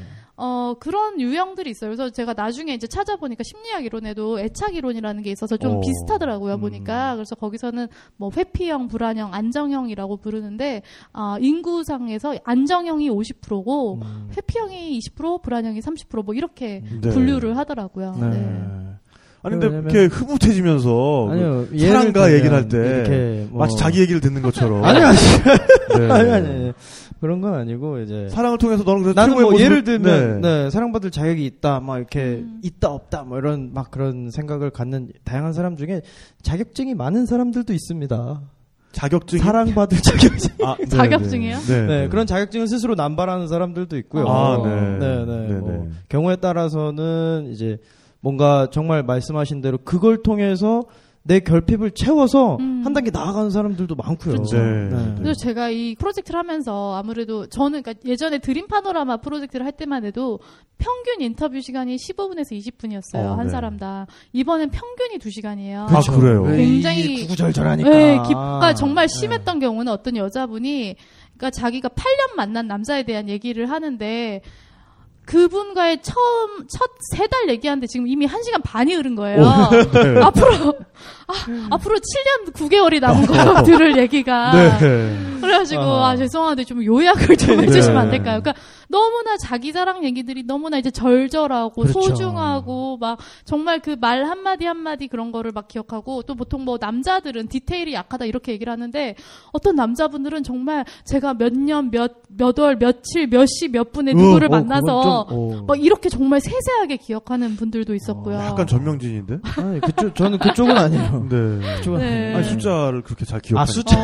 그런 유형들이 있어요. 그래서 제가 나중에 이제 찾아보니까 심리학 이론에도 애착 이론이라는 게 있어서 좀 비슷하더라고요, 보니까. 그래서 거기서는 뭐 회피형, 불안형, 안정형이라고 부르는데, 인구상에서 안정형이 50%고, 회피형이 20%, 불안형이 30% 뭐 이렇게 네. 분류를 하더라고요. 네. 네. 아니, 근데 이렇게 흐뭇해지면서 아니요, 그 사랑가 얘기를 할 때 뭐... 마치 자기 얘기를 듣는 것처럼. 아니. 그런 건 아니고 이제 사랑을 통해서 너는 그래서 나는 뭐 예를 들면 네. 네, 사랑받을 자격이 있다 막 이렇게 있다 없다 뭐 이런 막 그런 생각을 갖는 다양한 사람 중에 자격증이 많은 사람들도 있습니다. 자격증 사랑받을 자격증 자격증이요? 네, 네, 그런 자격증을 스스로 남발하는 사람들도 있고요. 뭐 경우에 따라서는 이제 뭔가 정말 말씀하신 대로 그걸 통해서 내 결핍을 채워서 한 단계 나아가는 사람들도 많고요. 그렇죠. 네. 네. 그래서 제가 이 프로젝트를 하면서 아무래도 저는 그러니까 예전에 드림 파노라마 프로젝트를 할 때만 해도 평균 인터뷰 시간이 15분에서 20분이었어요. 한 네. 사람 다. 이번엔 평균이 2시간이에요. 아, 그래요? 굉장히 구구절절하니까. 네, 그러니까 정말 심했던 경우는 어떤 여자분이 그러니까 자기가 8년 만난 남자에 대한 얘기를 하는데 그분과의 첫 3달 얘기하는데 지금 이미 1시간 반이 흐른 거예요. 네. 앞으로 7년 9개월이 남은 것들을 얘기가. 네. 그래가지고, 죄송한데 좀 요약을 좀 해주시면 안 될까요? 그러니까 너무나 자기 사랑 얘기들이 너무나 이제 절절하고 그렇죠. 소중하고 막 정말 그 말 한마디 그런 거를 막 기억하고 또 보통 뭐 남자들은 디테일이 약하다 이렇게 얘기를 하는데 어떤 남자분들은 정말 제가 몇 년, 몇 월, 며칠, 몇 시, 몇 분에 누구를 만나서 막 이렇게 정말 세세하게 기억하는 분들도 있었고요. 약간 전명진인데? 아니, 저는 그쪽은 아니에요. 네. 그쪽은 네. 아니, 숫자를 그렇게 잘 기억하는. 아, 숫자.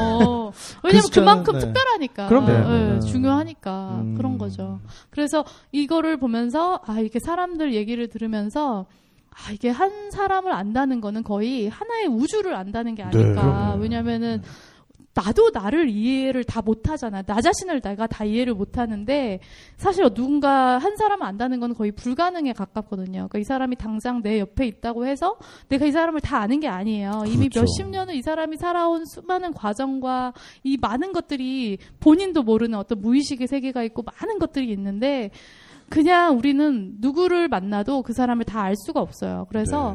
왜냐면 그 숫자는, 그만큼 네. 특별하니까. 그럼요. 네, 중요하니까 그런 거죠. 그래서 이거를 보면서 이렇게 사람들 얘기를 들으면서 이게 한 사람을 안다는 거는 거의 하나의 우주를 안다는 게 아닐까. 네, 왜냐면은 나도 나를 이해를 다 못하잖아. 나 자신을 내가 다 이해를 못하는데 사실 누군가 한 사람을 안다는 건 거의 불가능에 가깝거든요. 그러니까 이 사람이 당장 내 옆에 있다고 해서 내가 이 사람을 다 아는 게 아니에요. 그렇죠. 이미 몇십 년을 이 사람이 살아온 수많은 과정과 이 많은 것들이 본인도 모르는 어떤 무의식의 세계가 있고 많은 것들이 있는데 그냥 우리는 누구를 만나도 그 사람을 다 알 수가 없어요. 그래서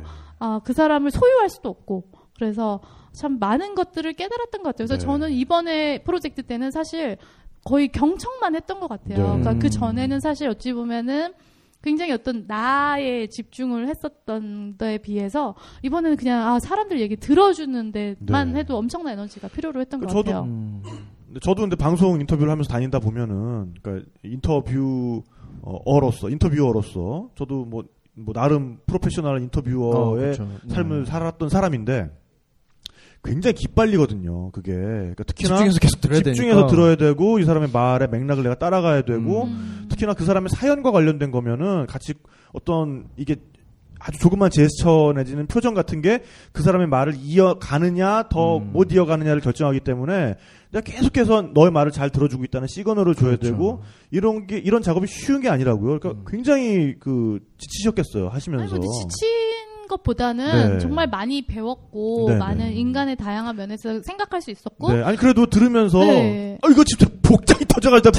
그 사람을 소유할 수도 없고 그래서 참 많은 것들을 깨달았던 것 같아요. 그래서 저는 이번에 프로젝트 때는 사실 거의 경청만 했던 것 같아요. 그러니까 그 전에는 사실 어찌 보면은 굉장히 어떤 나에 집중을 했었던 데에 비해서 이번에는 그냥 사람들 얘기 들어주는 데만 해도 엄청난 에너지가 필요로 했던 것 같아요. 저도 근데 방송 인터뷰를 하면서 다니다 보면은 그러니까 인터뷰어로서 저도 뭐 나름 프로페셔널 인터뷰어의 삶을 살았던 사람인데 굉장히 기빨리거든요. 그게 그러니까 특히나 집중해서 계속 들어야 되니까 집중해서 들어야 되고 이 사람의 말의 맥락을 내가 따라가야 되고 특히나 그 사람의 사연과 관련된 거면은 같이 어떤 이게 아주 조그만 제스처 내지는 표정 같은 게 그 사람의 말을 이어가느냐 더 못 이어가느냐를 결정하기 때문에 내가 계속해서 너의 말을 잘 들어주고 있다는 시그널을 줘야 되고 이런 작업이 쉬운 게 아니라고요. 그러니까 굉장히 그 지치셨겠어요 하시면서. 아니, 것보다는 정말 많이 배웠고 많은 인간의 다양한 면에서 생각할 수 있었고 아니 그래도 들으면서 이거 진짜 복장이 터져갈 때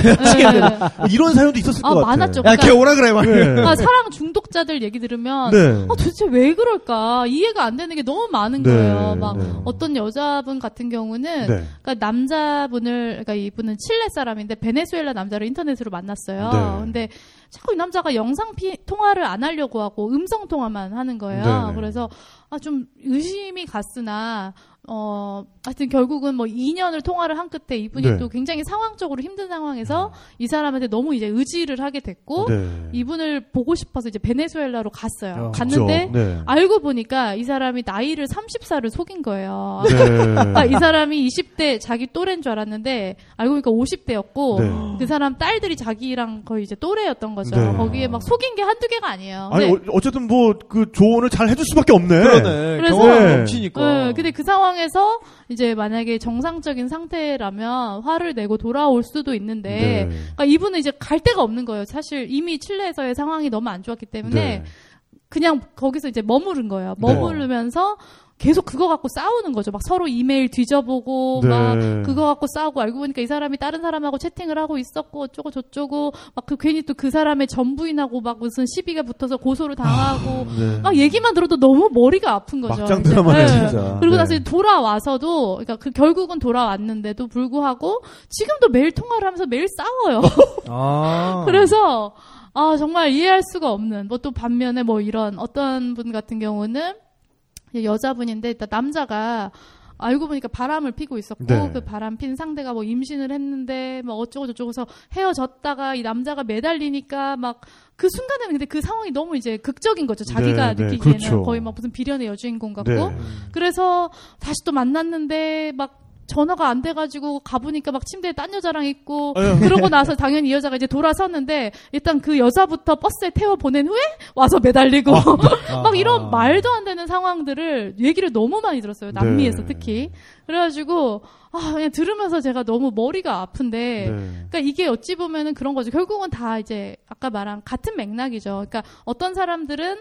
이런 사연도 있었을 것 같아. 많았죠. 야, 걔 오라 그래. 사랑 중독자들 얘기 들으면 도대체 왜 그럴까 이해가 안 되는 게 너무 많은 거예요. 막 어떤 여자분 같은 경우는 그러니까 그러니까 이분은 칠레 사람인데 베네수엘라 남자를 인터넷으로 만났어요. 근데 자꾸 이 남자가 영상 통화를 안 하려고 하고 음성 통화만 하는 거예요. 그래서 좀 의심이 갔으나 하여튼 결국은 뭐 2년을 통화를 한 끝에 이분이 네. 또 굉장히 상황적으로 힘든 상황에서 이 사람한테 너무 이제 의지를 하게 됐고 네. 이분을 보고 싶어서 이제 베네수엘라로 갔어요. 갔는데 네. 알고 보니까 이 사람이 나이를 30살을 속인 거예요. 네. 이 사람이 20대 자기 또래인 줄 알았는데 알고 보니까 50대였고 네. 그 사람 딸들이 자기랑 거의 이제 또래였던 거죠. 네. 거기에 막 속인 게 한두 개가 아니에요. 아니 어쨌든 뭐 그 조언을 잘 해줄 수밖에 없네. 그러네. 그래서 경험이 넘치니까. 네. 근데 그 상황에서 이제 만약에 정상적인 상태라면 화를 내고 돌아올 수도 있는데 네. 그러니까 이분은 이제 갈 데가 없는 거예요. 사실 이미 칠레에서의 상황이 너무 안 좋았기 때문에 네. 그냥 거기서 이제 머무른 거예요. 머무르면서 계속 그거 갖고 싸우는 거죠. 막 서로 이메일 뒤져보고, 네. 막 그거 갖고 싸우고, 알고 보니까 이 사람이 다른 사람하고 채팅을 하고 있었고, 어쩌고 저쩌고, 막 그 괜히 또 그 사람의 전부인하고 막 무슨 시비가 붙어서 고소를 당하고, 네. 막 얘기만 들어도 너무 머리가 아픈 거죠. 막장 드라마네, 진짜. 그리고 나서 돌아와서도, 그러니까 결국은 돌아왔는데도 불구하고, 지금도 매일 통화를 하면서 매일 싸워요. 아. 그래서, 아, 정말 이해할 수가 없는, 뭐 또 반면에 뭐 이런 어떤 분 같은 경우는, 여자분인데 일단 남자가 알고 보니까 바람을 피고 있었고 네. 그 바람 핀 상대가 뭐 임신을 했는데 막 어쩌고 저쩌고서 헤어졌다가 이 남자가 매달리니까 막 그 순간에는 근데 그 상황이 너무 이제 극적인 거죠. 자기가 네, 느끼기에는 그렇죠. 거의 막 무슨 비련의 여주인공 같고 네. 그래서 다시 또 만났는데 막 전화가 안 돼가지고 가보니까 막 침대에 딴 여자랑 있고 그러고 나서 당연히 이 여자가 이제 돌아섰는데 일단 그 여자부터 버스에 태워 보낸 후에 와서 매달리고 막 이런 말도 안 되는 상황들을 얘기를 너무 많이 들었어요. 남미에서 네. 특히. 그래가지고 아 그냥 들으면서 제가 너무 머리가 아픈데 네. 그러니까 이게 어찌 보면은 그런 거죠. 결국은 다 이제 아까 말한 같은 맥락이죠. 그러니까 어떤 사람들은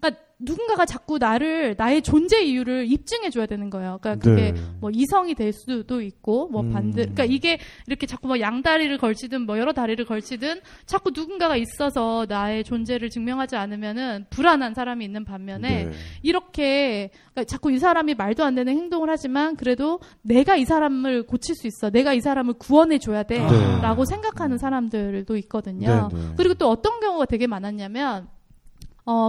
그러니까 누군가가 자꾸 나의 존재 이유를 입증해줘야 되는 거예요. 그러니까 그게 네. 뭐 이성이 될 수도 있고, 뭐 반대, 그러니까 이게 이렇게 자꾸 뭐 양다리를 걸치든 뭐 여러 다리를 걸치든 자꾸 누군가가 있어서 나의 존재를 증명하지 않으면은 불안한 사람이 있는 반면에 네. 이렇게 그러니까 자꾸 이 사람이 말도 안 되는 행동을 하지만 그래도 내가 이 사람을 고칠 수 있어, 내가 이 사람을 구원해줘야 돼라고 생각하는 사람들도 있거든요. 네, 네. 그리고 또 어떤 경우가 되게 많았냐면.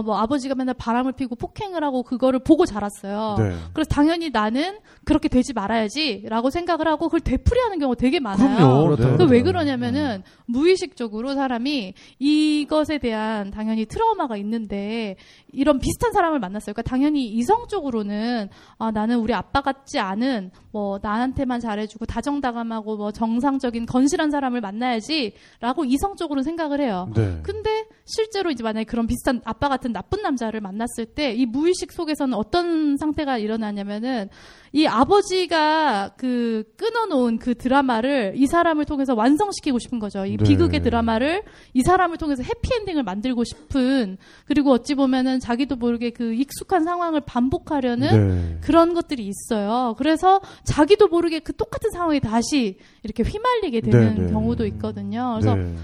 뭐 아버지가 맨날 바람을 피고 폭행을 하고 그거를 보고 자랐어요. 네. 그래서 당연히 나는 그렇게 되지 말아야지라고 생각을 하고 그걸 되풀이하는 경우가 되게 많아요. 그럼요. 네. 그래서 왜 그러냐면은 무의식적으로 사람이 이것에 대한 당연히 트라우마가 있는데 이런 비슷한 사람을 만났어요. 그러니까 당연히 이성적으로는 아, 나는 우리 아빠 같지 않은 뭐 나한테만 잘해주고 다정다감하고 뭐 정상적인 건실한 사람을 만나야지라고 이성적으로 생각을 해요. 네. 근데 실제로 이제 만약에 그런 비슷한 아빠 같은 나쁜 남자를 만났을 때 이 무의식 속에서는 어떤 상태가 일어나냐면은 이 아버지가 그 끊어놓은 그 드라마를 이 사람을 통해서 완성시키고 싶은 거죠. 이 네. 비극의 드라마를 이 사람을 통해서 해피엔딩을 만들고 싶은 그리고 어찌 보면은 자기도 모르게 그 익숙한 상황을 반복하려는 네. 그런 것들이 있어요. 그래서 자기도 모르게 그 똑같은 상황에 다시 이렇게 휘말리게 되는 네. 경우도 있거든요. 그래서 네.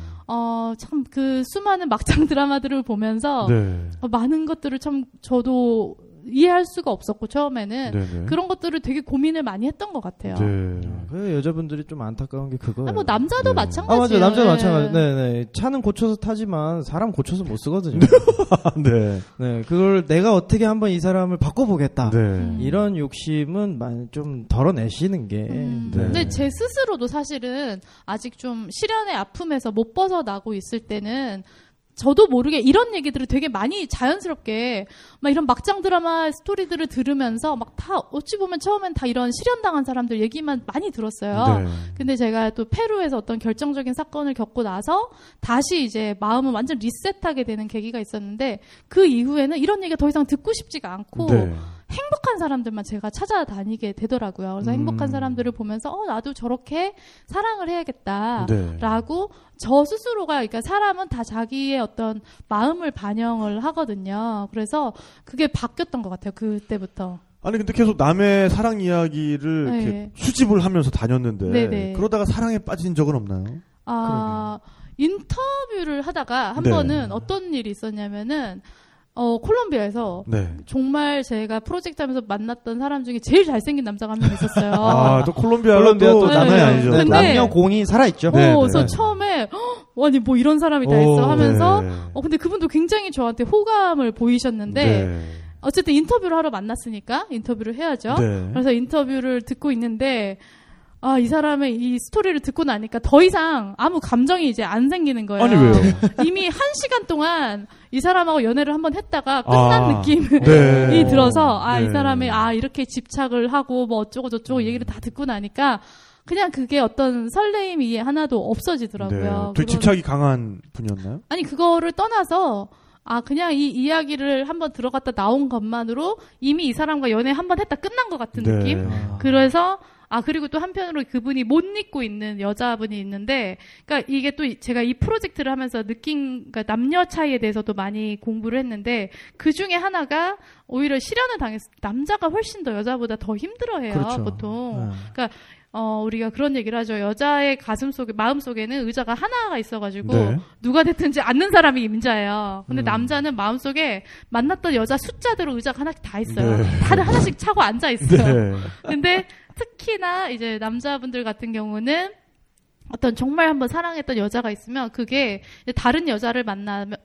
참, 그 수많은 막장 드라마들을 보면서 네. 많은 것들을 참 저도 이해할 수가 없었고 처음에는 네네. 그런 것들을 되게 고민을 많이 했던 것 같아요. 네. 그래, 여자분들이 좀 안타까운 게 그거예요. 뭐 남자도 네. 마찬가지예요. 아 맞아요, 남자도 네. 마찬가지. 네네. 차는 고쳐서 타지만 사람 고쳐서 못 쓰거든요. 네. 네. 그걸 내가 어떻게 한번 이 사람을 바꿔보겠다. 네. 이런 욕심은 많이 좀 덜어내시는 게. 네. 근데 제 스스로도 사실은 아직 좀 시련의 아픔에서 못 벗어나고 있을 때는. 저도 모르게 이런 얘기들을 되게 많이 자연스럽게 막 이런 막장 드라마 스토리들을 들으면서 막 다 어찌 보면 처음엔 다 이런 실현당한 사람들 얘기만 많이 들었어요. 네. 근데 제가 또 페루에서 어떤 결정적인 사건을 겪고 나서 다시 이제 마음을 완전 리셋하게 되는 계기가 있었는데 그 이후에는 이런 얘기가 더 이상 듣고 싶지가 않고 네. 행복한 사람들만 제가 찾아다니게 되더라고요. 그래서 행복한 사람들을 보면서 나도 저렇게 사랑을 해야겠다라고 네. 저 스스로가 그러니까 사람은 다 자기의 어떤 마음을 반영을 하거든요. 그래서 그게 바뀌었던 것 같아요. 그때부터. 아니 근데 계속 남의 사랑 이야기를 네. 이렇게 수집을 하면서 다녔는데 네네. 그러다가 사랑에 빠진 적은 없나요? 아 인터뷰를 하다가 한 네. 번은 어떤 일이 있었냐면은 콜롬비아에서 네. 정말 제가 프로젝트 하면서 만났던 사람 중에 제일 잘생긴 남자가 한 명 있었어요. 아, 또 콜롬비아도 남녀 아니죠. 근데 남녀 공이 살아있죠. 그래서 처음에 아니 뭐 이런 사람이 다 있어 하면서 근데 그분도 굉장히 저한테 호감을 보이셨는데 어쨌든 인터뷰를 하러 만났으니까 인터뷰를 해야죠. 네. 그래서 인터뷰를 듣고 있는데 아, 이 사람의 이 스토리를 듣고 나니까 더 이상 아무 감정이 이제 안 생기는 거예요. 아니 왜요? 이미 한 시간 동안 이 사람하고 연애를 한번 했다가 끝난 느낌이 네. 들어서 아, 네. 이 사람이 아, 이렇게 집착을 하고 뭐 어쩌고 저쩌고 얘기를 다 듣고 나니까 그냥 그게 어떤 설레임이 하나도 없어지더라고요. 네. 되게 집착이 강한 분이었나요? 아니, 그거를 떠나서 아, 그냥 이 이야기를 한번 들어갔다 나온 것만으로 이미 이 사람과 연애 한번 했다 끝난 것 같은 네. 느낌? 그래서 아, 그리고 또 한편으로 그분이 못 잊고 있는 여자분이 있는데, 그러니까 이게 또 제가 이 프로젝트를 하면서 느낀, 그러니까 남녀 차이에 대해서도 많이 공부를 했는데, 그 중에 하나가 오히려 실현을 당했을 때 남자가 훨씬 더 여자보다 더 힘들어해요, 그렇죠. 보통. 네. 그러니까 우리가 그런 얘기를 하죠. 여자의 가슴 속에, 마음 속에는 의자가 하나가 있어가지고, 네. 누가 됐든지 앉는 사람이 임자예요. 근데 남자는 마음 속에 만났던 여자 숫자대로 의자가 하나씩 다 있어요. 네. 다들 하나씩 차고 앉아있어요. 네. 근데 특히나 이제 남자분들 같은 경우는 어떤 정말 한번 사랑했던 여자가 있으면 그게 다른 여자를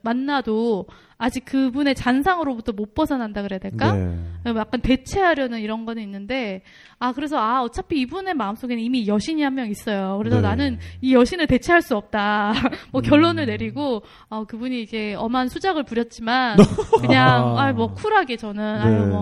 만나도 아직 그분의 잔상으로부터 못 벗어난다 그래야 될까? 네. 약간 대체하려는 이런 거는 있는데, 아, 그래서 아, 어차피 이분의 마음속에는 이미 여신이 한 명 있어요. 그래서 네. 나는 이 여신을 대체할 수 없다. 뭐 결론을 내리고, 그분이 이제 엄한 수작을 부렸지만, 그냥, 뭐 쿨하게 저는, 네.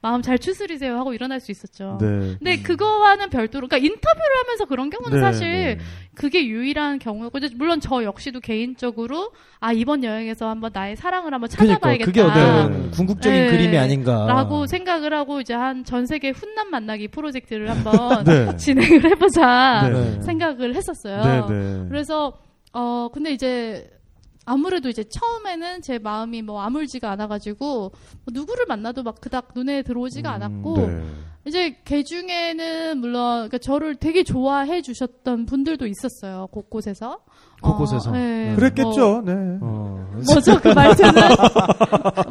마음 잘 추스리세요 하고 일어날 수 있었죠. 네. 근데 그거와는 별도로, 그러니까 인터뷰를 하면서 그런 경우는 네. 사실 네. 그게 유일한 경우였고, 물론 저 역시도 개인적으로, 아, 이번 여행에서 한번 나의 사랑을 한번 찾아봐야겠다. 그러니까, 그게 궁극적인 네. 그림이 아닌가 라고 생각을 하고 이제 한 전 세계 훈남 만나기 프로젝트를 한번 네. 진행을 해보자 네. 생각을 했었어요. 네, 네. 그래서 근데 이제 아무래도 이제 처음에는 제 마음이 뭐 아물지가 않아가지고 누구를 만나도 막 그닥 눈에 들어오지가 않았고 네. 이제 그 중에는 물론 그러니까 저를 되게 좋아해 주셨던 분들도 있었어요. 곳곳에서. 네. 그랬겠죠. 네. 뭐죠 그 말투는?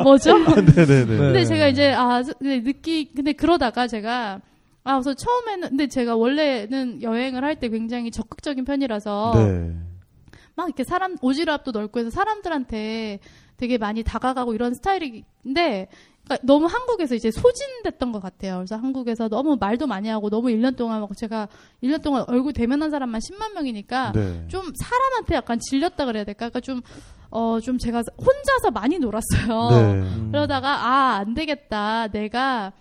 뭐죠? 네네네. 근데 제가 이제 근데 그러다가 제가 그래서 처음에는 근데 제가 원래는 여행을 할 때 굉장히 적극적인 편이라서 네. 막 이렇게 사람 오지랖도 넓고 해서 사람들한테 되게 많이 다가가고 이런 스타일인데. 그러니까 너무 한국에서 이제 소진됐던 것 같아요. 그래서 한국에서 너무 말도 많이 하고 너무 1년 동안 제가 1년 동안 얼굴 대면한 사람만 10만 명이니까 네. 좀 사람한테 약간 질렸다 그래야 될까? 그러니까 좀 제가 혼자서 많이 놀았어요. 네. 그러다가 아, 안 되겠다. 내가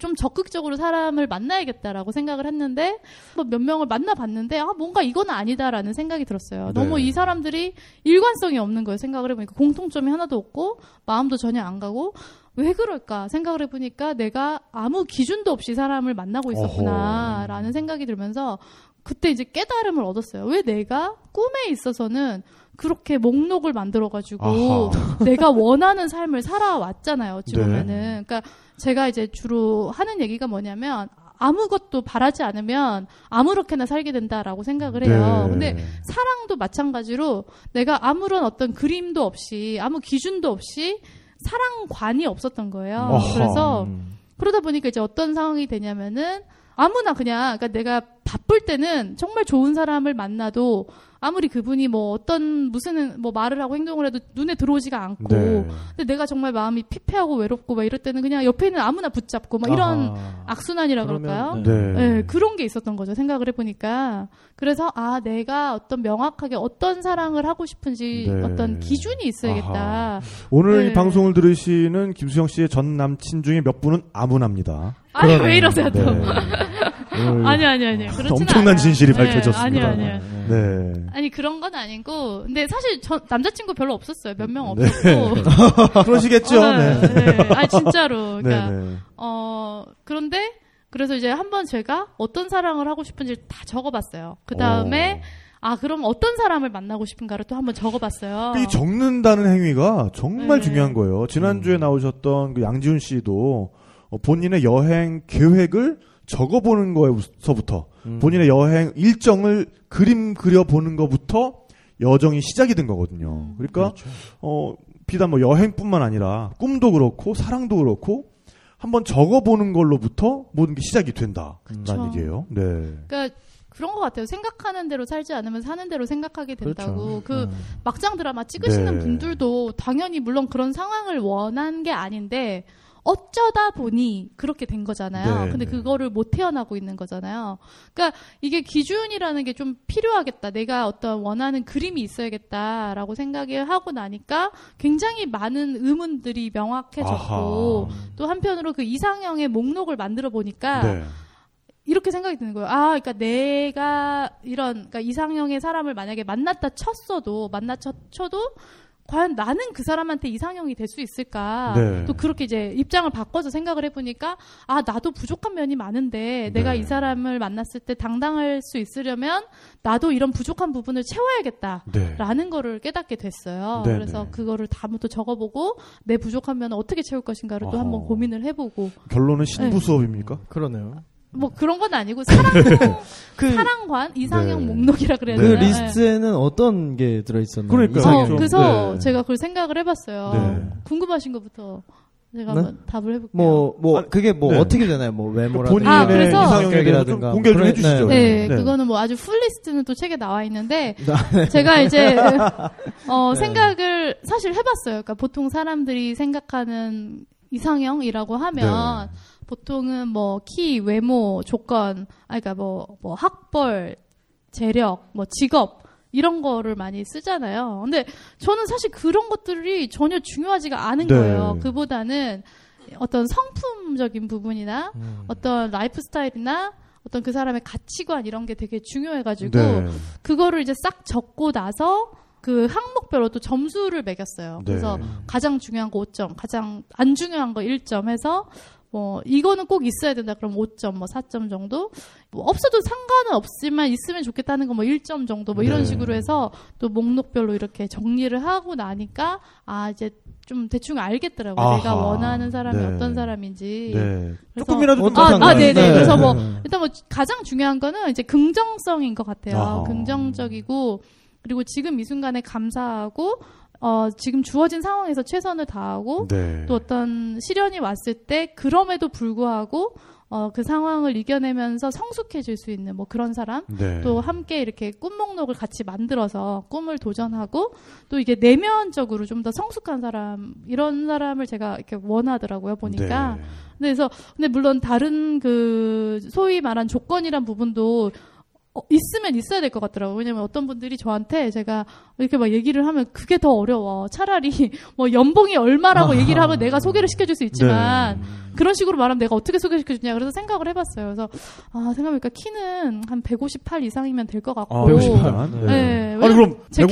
좀 적극적으로 사람을 만나야겠다라고 생각을 했는데 몇 명을 만나봤는데 아, 뭔가 이건 아니다라는 생각이 들었어요. 네. 너무 이 사람들이 일관성이 없는 거예요. 생각을 해보니까 공통점이 하나도 없고 마음도 전혀 안 가고 왜 그럴까 생각을 해보니까 내가 아무 기준도 없이 사람을 만나고 있었구나라는 생각이 들면서 그때 이제 깨달음을 얻었어요. 왜 내가 꿈에 있어서는 그렇게 목록을 만들어가지고 내가 원하는 삶을 살아왔잖아요. 어찌 보면은. 네. 그러니까 제가 이제 주로 하는 얘기가 뭐냐면 아무것도 바라지 않으면 아무렇게나 살게 된다라고 생각을 해요. 네. 근데 사랑도 마찬가지로 내가 아무런 어떤 그림도 없이 아무 기준도 없이 사랑관이 없었던 거예요. 그래서 그러다 보니까 이제 어떤 상황이 되냐면은 아무나 그냥 그러니까 내가 바쁠 때는 정말 좋은 사람을 만나도 아무리 그분이 뭐 어떤 무슨 뭐 말을 하고 행동을 해도 눈에 들어오지가 않고 네. 근데 내가 정말 마음이 피폐하고 외롭고 막 이럴 때는 그냥 옆에 있는 아무나 붙잡고 막 이런 악순환이라 그럴까요? 네. 네, 그런 게 있었던 거죠. 생각을 해보니까. 그래서 아, 내가 어떤 명확하게 어떤 사랑을 하고 싶은지 네. 어떤 기준이 있어야겠다. 오늘 네. 이 방송을 들으시는 김수영 씨의 전 남친 중에 몇 분은 아무나입니다. 아니 왜 이러세요 또? 네. 아니요. 엄청난 않아요. 진실이 밝혀졌습니다. 아니요. 네. 아니 그런 건 아니고, 근데 사실 저 남자친구 별로 없었어요. 몇 명 없었고. 네. 그러시겠죠. 네. 아니 진짜로. 그러니까 네네. 그런데 그래서 이제 한번 제가 어떤 사랑을 하고 싶은지 다 적어봤어요. 그 다음에. 아, 그럼 어떤 사람을 만나고 싶은가를 또 한번 적어봤어요. 이 적는다는 행위가 정말 네. 중요한 거예요. 지난주에 나오셨던 그 양지훈 씨도 본인의 여행 계획을 적어보는 거에서부터 본인의 여행 일정을 그림 그려보는 거부터 여정이 시작이 된 거거든요. 그러니까 그렇죠. 비단 뭐 여행뿐만 아니라 꿈도 그렇고 사랑도 그렇고 한번 적어보는 걸로부터 모든 게 시작이 된다는 그렇죠. 얘기예요. 네. 그러니까 그런 것 같아요. 생각하는 대로 살지 않으면 사는 대로 생각하게 된다고. 그렇죠. 막장 드라마 찍으시는 네. 분들도 당연히 물론 그런 상황을 원한 게 아닌데 어쩌다 보니 그렇게 된 거잖아요. 네, 근데 네. 그거를 못 헤어나고 있는 거잖아요. 그러니까 이게 기준이라는 게 좀 필요하겠다. 내가 어떤 원하는 그림이 있어야겠다라고 생각을 하고 나니까 굉장히 많은 의문들이 명확해졌고 아하. 또 한편으로 그 이상형의 목록을 만들어 보니까 네. 이렇게 생각이 드는 거예요. 아, 그러니까 내가 이런 그러니까 이상형의 사람을 만약에 만났다 쳐도 과연 나는 그 사람한테 이상형이 될 수 있을까? 네. 또 그렇게 이제 입장을 바꿔서 생각을 해보니까 아, 나도 부족한 면이 많은데 내가 네. 이 사람을 만났을 때 당당할 수 있으려면 나도 이런 부족한 부분을 채워야겠다라는 네. 거를 깨닫게 됐어요. 네. 그래서 네. 그거를 다음부터 적어보고 내 부족한 면을 어떻게 채울 것인가를 또 한번 고민을 해보고. 결론은 신부 네. 수업입니까? 그러네요. 뭐 그런 건 아니고 사랑관 이상형 네. 목록이라 그래야 되나? 그 리스트에는 네. 어떤 게 들어있었나요? 그러니까요. 그래서 네. 제가 그걸 생각을 해봤어요. 네. 궁금하신 것부터 제가 네? 한번 답을 해볼게요. 아, 그게 네. 어떻게 되나요? 외모라든가 이상형이라든가 공개 좀 해주시죠. 네, 네, 그거는 뭐 아주 풀리스트는 또 책에 나와 있는데 제가 이제 네. 생각을 사실 해봤어요. 그러니까 보통 사람들이 생각하는 이상형이라고 하면 네. 보통은 뭐 키, 외모, 조건, 그러니까 뭐 학벌, 재력, 뭐 직업 이런 거를 많이 쓰잖아요. 근데 저는 사실 그런 것들이 전혀 중요하지가 않은 네. 거예요. 그보다는 어떤 성품적인 부분이나 어떤 라이프스타일이나 어떤 그 사람의 가치관 이런 게 되게 중요해가지고 네. 그거를 이제 싹 적고 나서 그 항목별로 또 점수를 매겼어요. 네. 그래서 가장 중요한 거 5점, 가장 안 중요한 거 1점 해서 뭐 이거는 꼭 있어야 된다. 그럼 5점, 뭐 4점 정도. 뭐 없어도 상관은 없지만 있으면 좋겠다는 거 뭐 1점 정도 뭐 이런 네. 식으로 해서 또 목록별로 이렇게 정리를 하고 나니까 아 이제 좀 대충 알겠더라고요. 아하. 내가 원하는 사람이 네. 어떤 사람인지. 네. 조금이라도 네네. 네. 그래서 뭐 일단 뭐 가장 중요한 거는 이제 긍정성인 것 같아요. 아하. 긍정적이고 그리고 지금 이 순간에 감사하고. 지금 주어진 상황에서 최선을 다하고 네. 또 어떤 시련이 왔을 때 그럼에도 불구하고 그 상황을 이겨내면서 성숙해질 수 있는 뭐 그런 사람 네. 또 함께 이렇게 꿈 목록을 같이 만들어서 꿈을 도전하고 또 이게 내면적으로 좀 더 성숙한 사람 이런 사람을 제가 이렇게 원하더라고요 보니까 네. 근데 물론 다른 그 소위 말한 조건이란 부분도 있으면 있어야 될 것 같더라고요. 왜냐면 어떤 분들이 저한테 제가 이렇게 막 얘기를 하면 그게 더 어려워. 차라리 뭐 연봉이 얼마라고 아하. 얘기를 하면 내가 소개를 시켜줄 수 있지만 네. 그런 식으로 말하면 내가 어떻게 소개시켜주냐. 그래서 생각을 해봤어요. 그래서 아 생각해보니까 키는 한 158 이상이면 될 것 같고. 아, 158? 네. 네. 아니 그럼 제가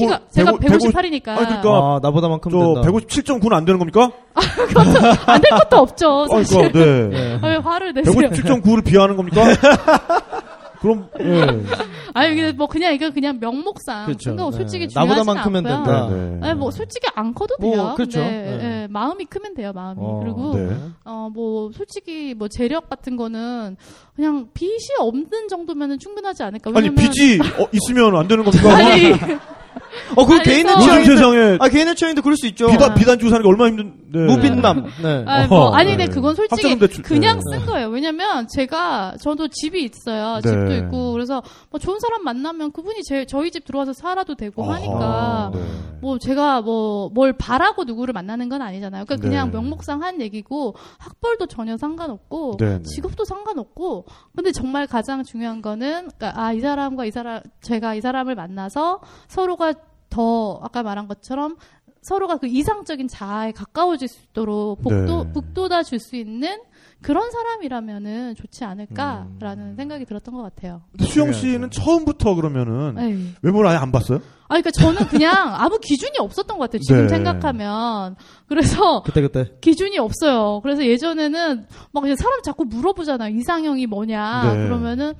158이니까. 아니 그러니까 나보다만큼 된다. 157.9는 안 되는 겁니까? 아, 그것도 안 될 것도 없죠. 사실. 아, 그러니까, 네. 왜 화를 내세요? 157.9를 비하하는 겁니까? 그럼 예. 아니 이게 뭐 그냥 이거 그냥 명목상 그렇죠. 생각 솔직히 네. 나보다만큼은 된다. 네. 아니 뭐 솔직히 안 커도 돼요. 그렇죠. 근데, 네. 예, 마음이 크면 돼요. 마음이 그리고 네. 뭐 솔직히 뭐 재력 같은 거는 그냥 빚이 없는 정도면은 충분하지 않을까. 왜냐면... 아니 빚이 있으면 안 되는 겁니까? 아니 그 개인의 취향인데. 아, 개인의 취향인데 그럴 수 있죠. 비단 주고 사는 게 얼마나 힘든, 네. 무빈남. 네. 근데 그건 솔직히 그냥 쓴 거예요. 왜냐면 제가, 저도 집이 있어요. 네. 집도 있고. 그래서 뭐 좋은 사람 만나면 그분이 저희 집 들어와서 살아도 되고 하니까. 네. 뭐 제가 뭘 바라고 누구를 만나는 건 아니잖아요. 그러니까 네. 그냥 명목상 한 얘기고 학벌도 전혀 상관없고. 네. 직업도 상관없고. 근데 정말 가장 중요한 거는, 그러니까 이 사람과 제가 이 사람을 만나서 서로가 더 아까 말한 것처럼 서로가 그 이상적인 자아에 가까워질 수 있도록 북돋아 줄 수 있는 그런 사람이라면은 좋지 않을까라는 생각이 들었던 것 같아요. 수영 씨는 처음부터 그러면은 에이. 외모를 아예 안 봤어요? 그러니까 저는 그냥 아무 기준이 없었던 것 같아요. 지금 네. 생각하면. 그래서 그때 기준이 없어요. 그래서 예전에는 막 이제 사람 자꾸 물어보잖아요. 이상형이 뭐냐. 네. 그러면은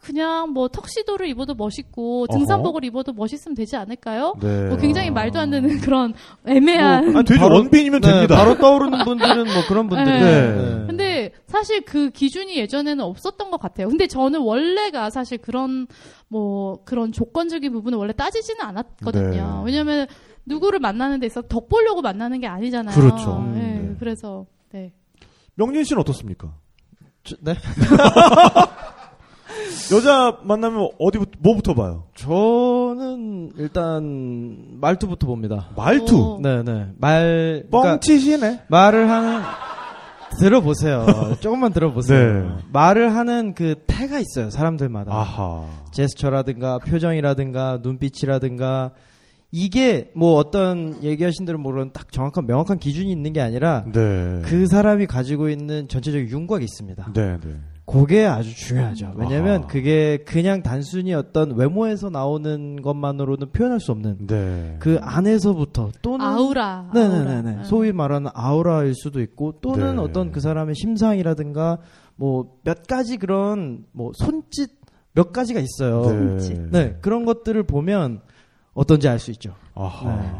그냥 뭐 턱시도를 입어도 멋있고 등산복을 입어도 멋있으면 되지 않을까요? 네. 뭐 굉장히 말도 안 되는 그런 애매한. 되게 원빈이면 됩니다. 바로 떠오르는 분들은 뭐 그런 분들이. 네. 네. 근데 사실 그 기준이 예전에는 없었던 것 같아요. 근데 저는 원래가 사실 그런 조건적인 부분을 원래 따지지는 않았거든요. 네. 왜냐면 누구를 만나는 데 있어서 덕 보려고 만나는 게 아니잖아요. 그렇죠. 네. 그래서 네. 명진 씨는 어떻습니까? 네. 여자 만나면 뭐부터 봐요? 저는 일단 말투부터 봅니다. 말투? 네네. 뻥치시네. 말을 하는 들어보세요. 조금만 들어보세요. 네. 말을 하는 그 태가 있어요, 사람들마다. 아하. 제스처라든가 표정이라든가 눈빛이라든가 이게 뭐 어떤 얘기하신 대로 모르는 딱 정확한 명확한 기준이 있는 게 아니라 네. 그 사람이 가지고 있는 전체적인 윤곽이 있습니다. 네, 네. 그게 아주 중요하죠. 왜냐면 아하. 그게 그냥 단순히 어떤 외모에서 나오는 것만으로는 표현할 수 없는 네. 그 안에서부터 또는 아우라. 네네네. 소위 말하는 아우라일 수도 있고 또는 네. 어떤 그 사람의 심상이라든가 뭐 몇 가지 그런 뭐 손짓 몇 가지가 있어요. 네. 네. 그런 것들을 보면 어떤지 알 수 있죠. 네.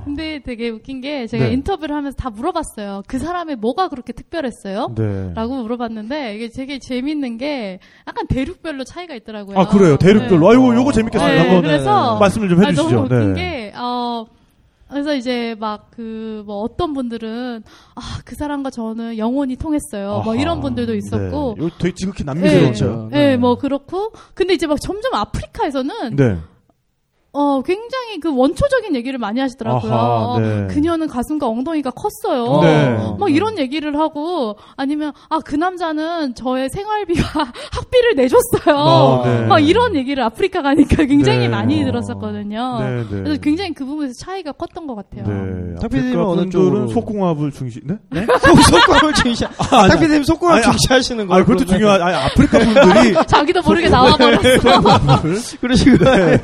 근데 되게 웃긴 게 제가 네. 인터뷰를 하면서 다 물어봤어요. 그 사람의 뭐가 그렇게 특별했어요? 네. 라고 물어봤는데 이게 되게 재밌는 게 약간 대륙별로 차이가 있더라고요. 아 그래요? 대륙별로? 네. 아이고 요거 재밌겠어요. 네. 한번 그래서 말씀을 좀 해주시죠. 너무 웃긴 네. 게 그래서 이제 막 그 뭐 어떤 분들은 아, 그 사람과 저는 영혼이 통했어요. 아하, 뭐 이런 분들도 있었고. 네. 되게 지극히 남미스럽죠. 네. 네. 네, 뭐 그렇고. 근데 이제 막 점점 아프리카에서는. 네. 굉장히 그 원초적인 얘기를 많이 하시더라고요. 아하, 네. 그녀는 가슴과 엉덩이가 컸어요. 네. 막 이런 얘기를 하고 아니면 아, 그 남자는 저의 생활비와 학비를 내줬어요. 아, 네. 막 이런 얘기를 아프리카 가니까 굉장히 네. 많이 들었었거든요. 네, 네. 그래서 굉장히 그 부분에서 차이가 컸던 것 같아요. 네. 탁피디님은 어느 쪽으로 속궁합을 중시? 네? 네? 속궁합을 중시? 아, 탁피디님 속궁합 중시하시는 거예요? 아, 그것도 중요한. 아니, 아프리카 분들이 자기도 모르게 나와버렸어. 그러시구나. 네.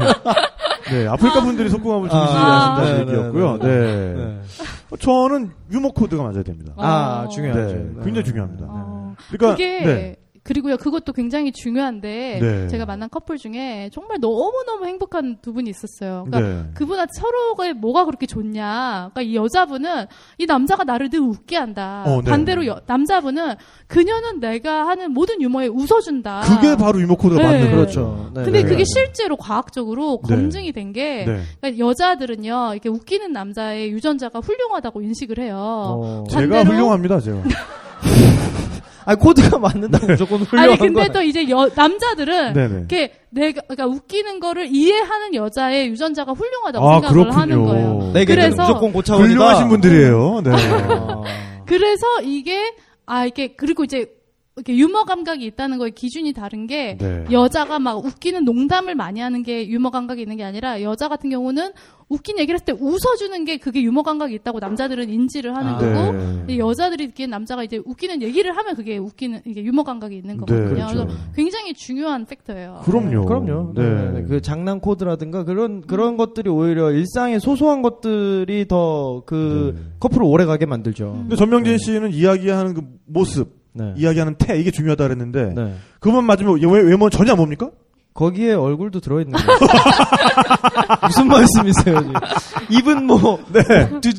네, 아프리카 분들이 속궁합을 중시하신다는 얘기였고요. 네. 네. 네. 저는 유머 코드가 맞아야 됩니다. 아, 중요하죠. 네. 네. 굉장히 중요합니다. 그러니까 그게 네. 그리고요, 그것도 굉장히 중요한데 네. 제가 만난 커플 중에 정말 너무너무 행복한 두 분이 있었어요. 그러니까 네. 그분한테 서로의 뭐가 그렇게 좋냐. 그러니까 이 여자분은 이 남자가 나를 늘 웃게 한다. 네. 반대로 남자분은 그녀는 내가 하는 모든 유머에 웃어준다. 그게 바로 유머 코드가 네. 맞는 거죠. 네. 근데 네. 그게 실제로 과학적으로 네. 검증이 된 게 네. 그러니까 여자들은요, 이렇게 웃기는 남자의 유전자가 훌륭하다고 인식을 해요. 제가 훌륭합니다, 제가. 아 코드가 맞는다고 네. 무조건 훌륭한 아니 근데 또 이제 남자들은 네네. 이렇게 내가 그러니까 웃기는 거를 이해하는 여자의 유전자가 훌륭하다고 생각을 그렇군요. 하는 거예요. 네, 그래서 무조건 고차원이다. 훌륭하신 분들이에요. 네. 그래서 이게 이게 그리고 이제 이렇게 유머 감각이 있다는 거에 기준이 다른 게 네. 여자가 막 웃기는 농담을 많이 하는 게 유머 감각이 있는 게 아니라 여자 같은 경우는 웃긴 얘기를 할 때 웃어주는 게 그게 유머 감각이 있다고 남자들은 인지를 하는 거고 네. 여자들이 느끼는 남자가 이제 웃기는 얘기를 하면 그게 웃기는 이게 유머 감각이 있는 거거든요. 네, 그렇죠. 그래서 굉장히 중요한 팩터예요. 그럼요. 그럼요. 네. 네. 네. 그 장난 코드라든가 그런 것들이 오히려 일상의 소소한 것들이 더 그 커플을 오래 가게 만들죠. 근데 전명진 씨는 이야기하는 그 모습 네. 이야기하는 태 이게 중요하다 그랬는데 네. 그만 맞으면 외모는 전혀 안 봅니까? 거기에 얼굴도 들어있는 거예요. 무슨 말씀이세요? 지금. 입은 뭐 네.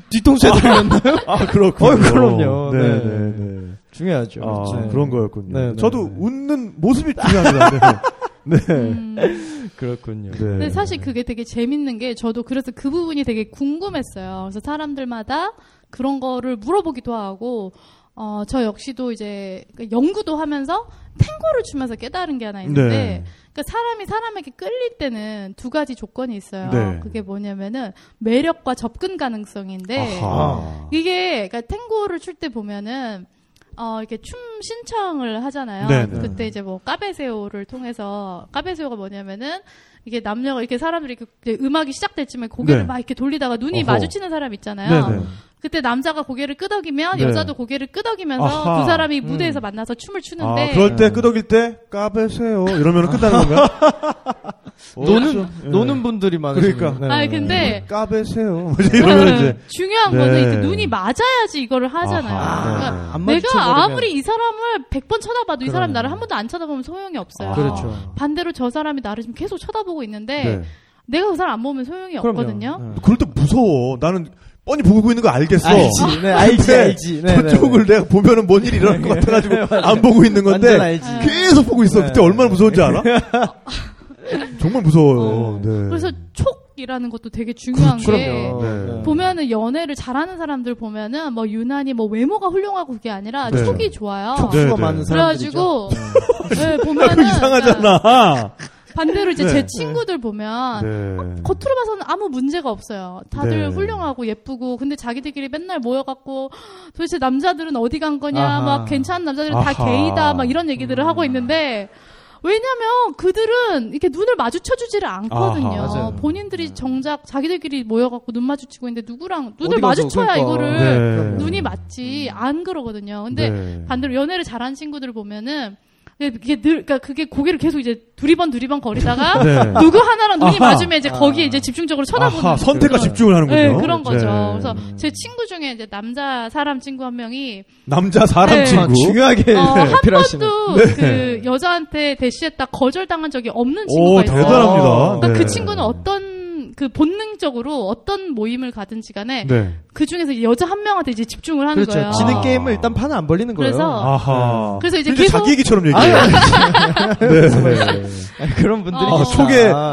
뒤통수에 들렸나요? 아 그렇군요. 그럼요. 네네네. 네. 네. 중요하죠. 아, 네. 그런 거였군요. 네, 네, 저도 네. 웃는 모습이 중요합니다. 네. 네. 그렇군요. 네. 근데 사실 그게 되게 재밌는 게 저도 그래서 그 부분이 되게 궁금했어요. 그래서 사람들마다 그런 거를 물어보기도 하고. 저 역시도 이제 연구도 하면서 탱고를 추면서 깨달은 게 하나 있는데 네. 그러니까 사람이 사람에게 끌릴 때는 두 가지 조건이 있어요. 네. 그게 뭐냐면은 매력과 접근 가능성인데 아하. 이게 그러니까 탱고를 출 때 보면은 이렇게 춤 신청을 하잖아요. 네네. 그때 이제 뭐 까베세오를 통해서 까베세오가 뭐냐면은 이게 남녀가 이렇게 사람들이 이렇게 음악이 시작될 쯤에 고개를 네. 막 이렇게 돌리다가 눈이 어허. 마주치는 사람 있잖아요. 네네. 그때 남자가 고개를 끄덕이면 네. 여자도 고개를 끄덕이면서 아하. 두 사람이 무대에서 만나서 춤을 추는데 그럴 때 끄덕일 때 까베세요 이러면 끝나는 건가? 노는 분들이 많으니까. 그러니까. 네. 아니 근데 까베세요. 이러면 이제 중요한 거는 네. 이제 눈이 맞아야지 이거를 하잖아요. 그러니까 내가 아무리 이 사람을 100번 쳐다봐도 이 사람이 나를 한 번도 안 쳐다보면 소용이 없어요. 그렇죠. 반대로 저 사람이 나를 지금 계속 쳐다보고 있는데 네. 내가 그 사람 안 보면 소용이 그럼요. 없거든요. 네. 그럴 때 무서워. 나는 뻔히 보고 있는 거 알겠어. 알지. 네, 알지. 네, 저쪽을 네, 네. 내가 보면은 뭔 일이 일어날 것 같아가지고 네, 안 보고 있는 건데 알지. 계속 보고 있어. 네. 그때 얼마나 무서운지 알아? 정말 무서워요. 네. 그래서 촉이라는 것도 되게 중요한 게 네. 보면은 연애를 잘하는 사람들 보면은 뭐 유난히 뭐 외모가 훌륭하고 그게 아니라 네. 촉이 좋아요. 촉수가 많은 사람들이죠. 그래가지고 네, 보면은 이상하잖아. 반대로 이제 제 친구들 보면 겉으로 봐서는 아무 문제가 없어요. 다들 훌륭하고 예쁘고, 근데 자기들끼리 맨날 모여갖고 도대체 남자들은 어디 간 거냐, 아하. 막 괜찮은 남자들은 아하. 다 게이다, 막 이런 얘기들을 하고 있는데. 왜냐면 그들은 이렇게 눈을 마주쳐주지를 않거든요. 아하, 본인들이 정작 자기들끼리 모여갖고 눈 마주치고 있는데 누구랑 눈을 마주쳐야 그럴까? 이거를 눈이 맞지 안 그러거든요. 근데 반대로 연애를 잘하는 친구들을 보면은 그게 늘, 그러니까 그게 고개를 계속 이제 두리번 거리다가 누구 하나랑 눈이 아하, 맞으면 이제 거기에 이제 집중적으로 쳐다보는 아하, 선택과 집중을 하는군요. 네, 그런 거죠. 그래서 제 친구 중에 이제 남자 사람 친구 한 명이 친구 중요하게 한 번도 그 여자한테 대시했다 거절당한 적이 없는 친구가 있어요. 대단합니다. 그러니까 그 친구는 어떤 그 본능적으로 어떤 모임을 가든지 간에 그 중에서 여자 한 명한테 이제 집중을 하는 거예요. 지는 게임을 일단 판을 안 벌리는 거예요. 그래서 이제 계속 자기 얘기처럼 얘기해요. 그런 분들이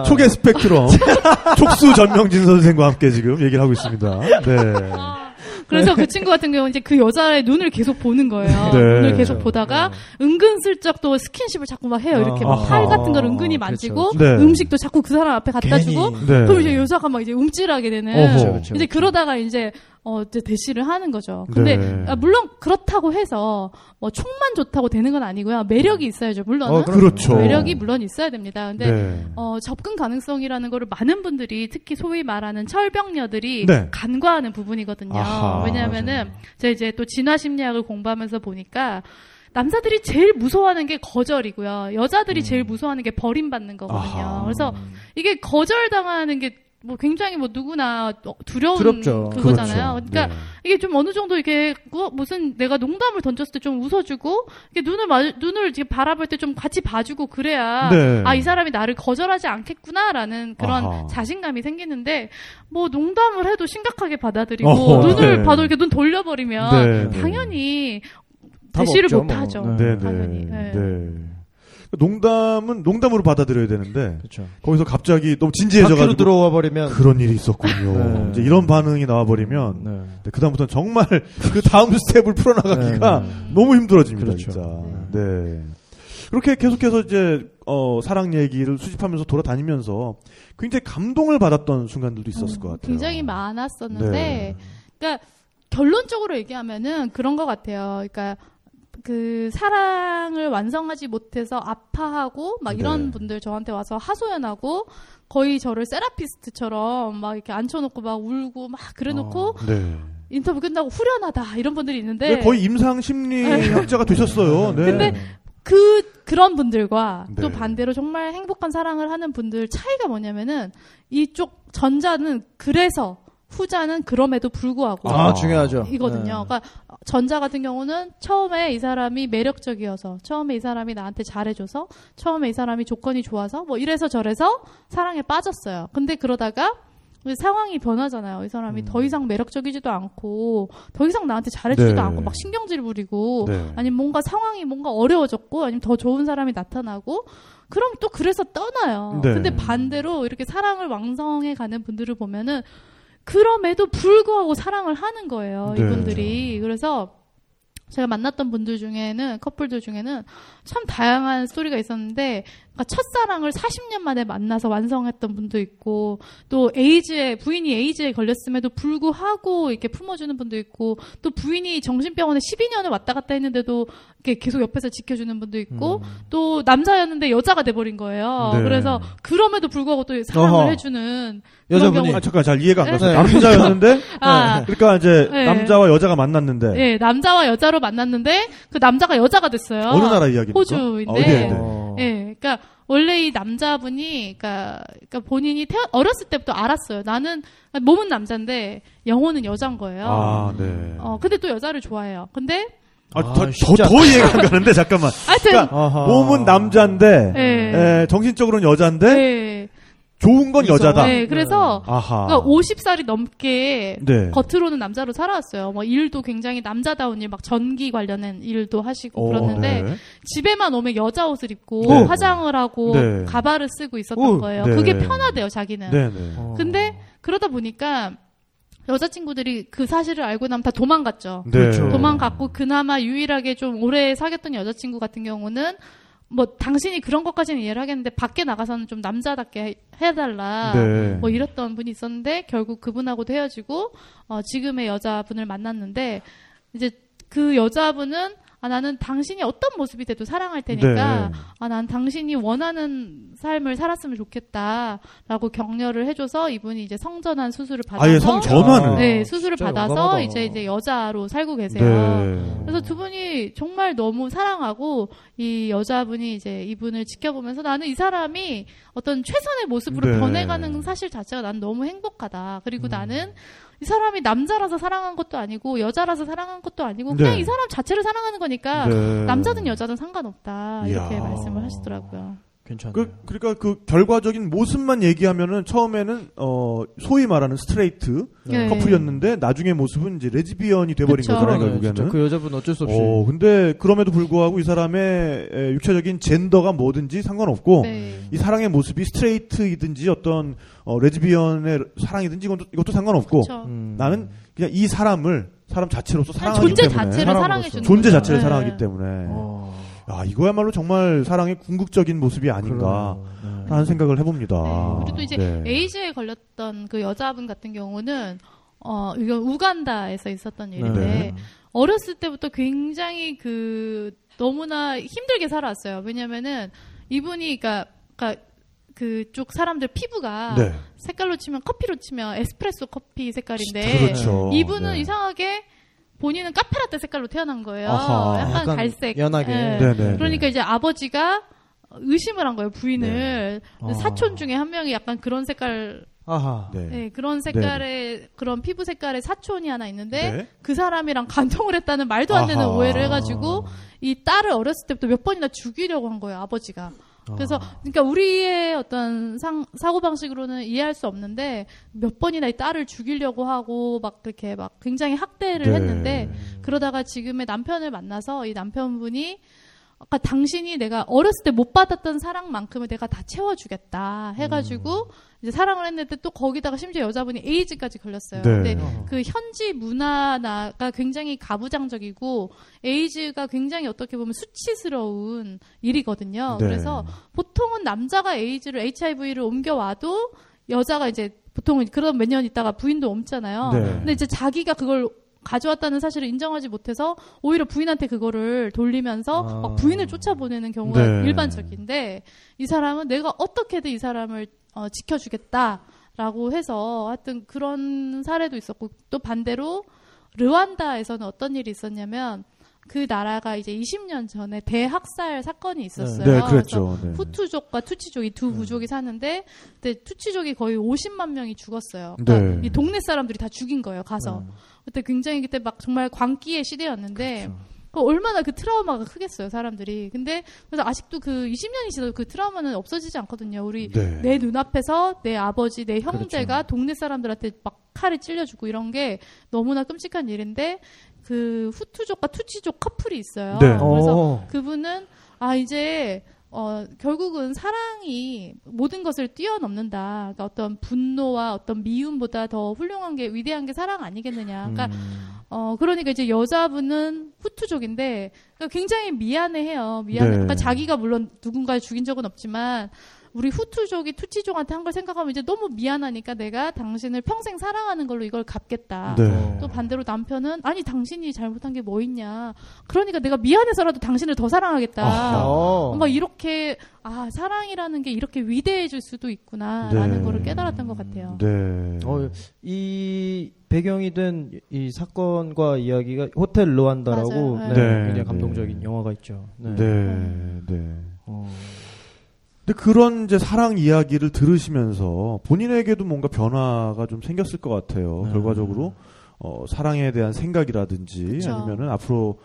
초계 스펙트럼 촉수 전명진 선생과 함께 지금 얘기를 하고 있습니다. 그래서 그 친구 같은 경우는 이제 그 여자의 눈을 계속 보는 거예요. 눈을 계속 보다가 은근슬쩍 또 스킨십을 자꾸 막 해요. 이렇게 막 팔 같은 걸 은근히 만지고 음식도 자꾸 그 사람 앞에 갖다 주고 그럼 이제 여자가 막 이제 움찔하게 되는 이제 그러다가 이제 이제 대시를 하는 거죠. 근데 물론 그렇다고 해서 뭐 촉만 좋다고 되는 건 아니고요. 매력이 있어야죠. 물론 매력이 물론 있어야 됩니다. 근데 접근 가능성이라는 거를 많은 분들이 특히 소위 말하는 철벽녀들이 간과하는 부분이거든요. 왜냐하면은 제가 이제 또 진화 심리학을 공부하면서 보니까 남자들이 제일 무서워하는 게 거절이고요. 여자들이 제일 무서워하는 게 버림받는 거거든요. 그래서 이게 거절당하는 게 뭐 굉장히 뭐 누구나 두려운 그거잖아요. 그러니까 이게 좀 어느 정도 이게 무슨 내가 농담을 던졌을 때 좀 웃어주고 이게 눈을 이렇게 바라볼 때 좀 같이 봐주고 그래야 아, 이 사람이 나를 거절하지 않겠구나라는 그런 자신감이 생기는데 뭐 농담을 해도 심각하게 받아들이고 눈을 봐도 이렇게 눈 돌려버리면 당연히 대시를 못하죠. 농담으로 받아들여야 되는데 거기서 갑자기 너무 진지해져가지고 들어와 버리면 그런 일이 있었군요. 이제 이런 반응이 나와버리면 그 다음부터는 정말 그 다음 스텝을 풀어나가기가 너무 힘들어집니다. 진짜. 그렇게 계속해서 이제 사랑 얘기를 수집하면서 돌아다니면서 굉장히 감동을 받았던 순간들도 있었을 것 같아요. 굉장히 많았었는데, 그러니까 결론적으로 얘기하면은 그런 것 같아요. 그러니까. 그 사랑을 완성하지 못해서 아파하고 막 이런 분들 저한테 와서 하소연하고 거의 저를 세라피스트처럼 막 이렇게 앉혀놓고 막 울고 막 그래놓고 인터뷰 끝나고 후련하다 이런 분들이 있는데 거의 임상 심리학자가 되셨어요. 근데 그런 분들과 또 반대로 정말 행복한 사랑을 하는 분들 차이가 뭐냐면은 이쪽 전자는 그래서 후자는 그럼에도 불구하고 중요하죠. 이거든요. 그러니까 전자 같은 경우는 처음에 이 사람이 매력적이어서, 처음에 이 사람이 나한테 잘해줘서, 처음에 이 사람이 조건이 좋아서 뭐 이래서 저래서 사랑에 빠졌어요. 근데 그러다가 상황이 변하잖아요. 이 사람이 더 이상 매력적이지도 않고 더 이상 나한테 잘해주지도 않고 막 신경질 부리고 아니면 뭔가 상황이 뭔가 어려워졌고 아니면 더 좋은 사람이 나타나고 그럼 또 그래서 떠나요. 근데 반대로 이렇게 사랑을 완성해 가는 분들을 보면은 그럼에도 불구하고 사랑을 하는 거예요, 이분들이. 그래서 제가 만났던 분들 중에는, 커플들 중에는 참 다양한 스토리가 있었는데, 그러니까 첫사랑을 40년 만에 만나서 완성했던 분도 있고, 또 부인이 에이즈에 걸렸음에도 불구하고 이렇게 품어주는 분도 있고, 또 부인이 정신병원에 12년을 왔다 갔다 했는데도 이렇게 계속 옆에서 지켜주는 분도 있고, 또 남자였는데 여자가 돼버린 거예요. 그래서 그럼에도 불구하고 또 사랑을 해주는. 여자분이. 잠깐 잘 이해가 안 갔어요. 남자였는데? 그러니까 이제 남자와 여자가 만났는데. 남자와 여자로 만났는데, 그 남자가 여자가 됐어요. 어느 나라 이야기입니까? 호주인데. 그러니까 원래 이 남자분이 그러니까 본인이 어렸을 때부터 알았어요. 나는 몸은 남자인데 영혼은 여자인 거예요. 근데 또 여자를 좋아해요. 근데 더 이해가 안 가는데 잠깐만. 그러니까 몸은 남자인데 정신적으로는 여자인데 좋은 건 여자다. 그래서 그러니까 50살이 넘게 겉으로는 남자로 살아왔어요. 뭐 일도 굉장히 남자다운 일, 막 전기 관련된 일도 하시고 그러는데 집에만 오면 여자 옷을 입고 화장을 하고 가발을 쓰고 있었던 거예요. 그게 편하대요, 자기는. 근데 그러다 보니까 여자친구들이 그 사실을 알고 나면 다 도망갔죠. 도망갔고 그나마 유일하게 좀 오래 사귀었던 여자친구 같은 경우는 뭐 당신이 그런 것까지는 이해를 하겠는데 밖에 나가서는 좀 남자답게 해달라 네. 뭐 이랬던 분이 있었는데 결국 그분하고도 헤어지고 지금의 여자분을 만났는데 이제 그 여자분은 아, 나는 당신이 어떤 모습이 돼도 사랑할 테니까 네. 아, 난 당신이 원하는 삶을 살았으면 좋겠다라고 격려를 해줘서 이분이 이제 성전환 수술을 받아서 아예 성전환을 네 수술을 받아서 이제 여자로 살고 계세요. 네. 그래서 두 분이 정말 너무 사랑하고 이 여자분이 이제 이분을 지켜보면서 나는 이 사람이 어떤 최선의 모습으로 네. 변해가는 사실 자체가 난 너무 행복하다. 그리고 나는 이 사람이 남자라서 사랑한 것도 아니고 여자라서 사랑한 것도 아니고 그냥 네. 이 사람 자체를 사랑하는 거니까 네. 남자든 여자든 상관없다 이렇게 이야. 말씀을 하시더라고요. 괜찮아요. 그러니까 그 결과적인 모습만 얘기하면은 처음에는 소위 말하는 스트레이트 네. 커플이었는데 나중에 모습은 이제 레즈비언이 돼버린 그쵸. 거잖아요. 결국에는 그 여자분 어쩔 수 없이. 근데 그럼에도 불구하고 이 사람의 육체적인 젠더가 뭐든지 상관없고 네. 이 사랑의 모습이 스트레이트이든지 어떤 레즈비언의 사랑이든지 이것도 상관없고 나는 그냥 이 사람 자체로서 사랑하기 존재 때문에 자체를 사랑해 주는 존재 거죠. 자체를 네. 사랑하기 때문에. 야, 이거야말로 정말 사랑의 궁극적인 모습이 아닌가라는 생각을 해봅니다. 네. 그리고 또 이제 에이즈에 걸렸던 그 여자분 같은 경우는 이건 우간다에서 있었던 일인데 네. 어렸을 때부터 굉장히 그 너무나 힘들게 살아왔어요. 왜냐면은 이분이 그러니까 그쪽 사람들 피부가 네. 색깔로 치면 커피로 치면 에스프레소 커피 색깔인데 그렇죠. 이분은 네. 이상하게 본인은 카페라떼 색깔로 태어난 거예요. 아하, 약간 갈색. 연하게. 네. 그러니까 이제 아버지가 의심을 한 거예요, 부인을. 네. 사촌 중에 한 명이 약간 그런 색깔. 아하. 네. 네, 그런 색깔의, 그런 피부 색깔의 사촌이 하나 있는데 네? 그 사람이랑 간통을 했다는 말도 안 되는 오해를 해가지고 이 딸을 어렸을 때부터 몇 번이나 죽이려고 한 거예요, 아버지가. 그래서, 그러니까 우리의 어떤 사고방식으로는 이해할 수 없는데 몇 번이나 이 딸을 죽이려고 하고 막 그렇게 막 굉장히 학대를 네. 했는데 그러다가 지금의 남편을 만나서 이 남편분이 아까 당신이 내가 어렸을 때 못 받았던 사랑만큼을 내가 다 채워주겠다 해가지고 이제 사랑을 했는데 또 거기다가 심지어 여자분이 에이즈까지 걸렸어요. 네. 근데 그 현지 문화가 굉장히 가부장적이고 에이즈가 굉장히 어떻게 보면 수치스러운 일이거든요. 네. 그래서 보통은 남자가 에이즈를 HIV를 옮겨와도 여자가 이제 보통은 그런 몇 년 있다가 부인도 옮잖아요. 네. 근데 이제 자기가 그걸 가져왔다는 사실을 인정하지 못해서 오히려 부인한테 그거를 돌리면서 막 부인을 쫓아보내는 경우가 네. 일반적인데 이 사람은 내가 어떻게든 이 사람을 지켜주겠다라고 해서 하여튼 그런 사례도 있었고 또 반대로 르완다에서는 어떤 일이 있었냐면 그 나라가 이제 20년 전에 대학살 사건이 있었어요. 네, 그랬죠. 그래서 후투족과 투치족 이 두 부족이 사는데 그때 투치족이 거의 50만 명이 죽었어요. 그러니까 네. 이 동네 사람들이 다 죽인 거예요. 가서. 그때 굉장히 그때 막 정말 광기의 시대였는데 그렇죠. 얼마나 그 트라우마가 크겠어요. 사람들이. 근데 그래서 아직도 그 20년이 지나도 그 트라우마는 없어지지 않거든요. 우리 네. 내 눈앞에서 내 아버지, 내 형제가 그렇죠. 동네 사람들한테 막 칼을 찔려주고 이런 게 너무나 끔찍한 일인데 그 후투족과 투치족 커플이 있어요. 네. 그래서 그분은 아 이제 결국은 사랑이 모든 것을 뛰어넘는다. 그러니까 어떤 분노와 어떤 미움보다 더 훌륭한 게 위대한 게 사랑 아니겠느냐. 그러니까 그러니까 이제 여자분은 후투족인데 그러니까 굉장히 미안해해요. 네. 그러니까 자기가 물론 누군가를 죽인 적은 없지만. 우리 후투족이 투치족한테 한 걸 생각하면 이제 너무 미안하니까 내가 당신을 평생 사랑하는 걸로 이걸 갚겠다. 네. 또 반대로 남편은 아니 당신이 잘못한 게 뭐 있냐. 그러니까 내가 미안해서라도 당신을 더 사랑하겠다. 막 이렇게 아 사랑이라는 게 이렇게 위대해질 수도 있구나라는 네. 거를 깨달았던 것 같아요. 네. 이 배경이 된 이 사건과 이야기가 호텔 르완다라고 네. 네. 굉장히 감동적인 네. 영화가 있죠. 네. 네. 네. 근데 그런 이제 사랑 이야기를 들으시면서 본인에게도 뭔가 변화가 좀 생겼을 것 같아요. 결과적으로 사랑에 대한 생각이라든지 그쵸. 아니면은 앞으로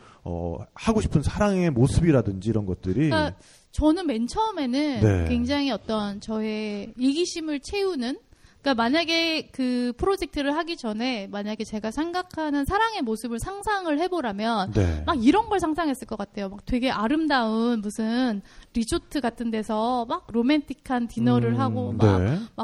하고 싶은 사랑의 모습이라든지 이런 것들이. 그러니까 저는 맨 처음에는 네. 굉장히 어떤 저의 이기심을 채우는 그러니까 만약에 그 프로젝트를 하기 전에 만약에 제가 생각하는 사랑의 모습을 상상을 해보라면 네. 막 이런 걸 상상했을 것 같아요. 막 되게 아름다운 무슨 리조트 같은 데서 막 로맨틱한 디너를 하고 막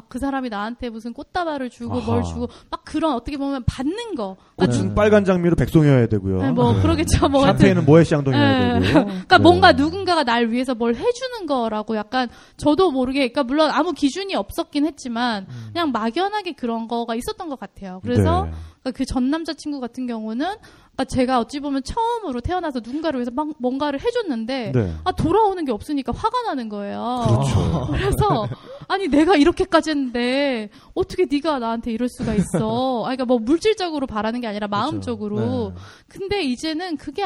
그 네. 사람이 나한테 무슨 꽃다발을 주고 아하. 뭘 주고 막 그런 어떻게 보면 받는 거. 그러니까 꽃은 빨간 장미로 백송이어야 되고요. 네, 뭐 네. 그러겠죠. 뭐 샴페인은 모에시 양동이어야 되고요. 그러니까 네. 뭔가 누군가가 날 위해서 뭘 해주는 거라고 약간 저도 모르게 그러니까 물론 아무 기준이 없었긴 했지만 그냥 막연하게 그런 거가 있었던 것 같아요. 그래서 네. 그 전 남자친구 같은 경우는 제가 어찌 보면 처음으로 태어나서 누군가를 위해서 막 뭔가를 해줬는데 네. 아, 돌아오는 게 없으니까 화가 나는 거예요. 그렇죠. 그래서 아니 내가 이렇게까지 했는데 어떻게 네가 나한테 이럴 수가 있어. 그러니까 뭐 물질적으로 바라는 게 아니라 마음적으로. 그렇죠. 네. 근데 이제는 그게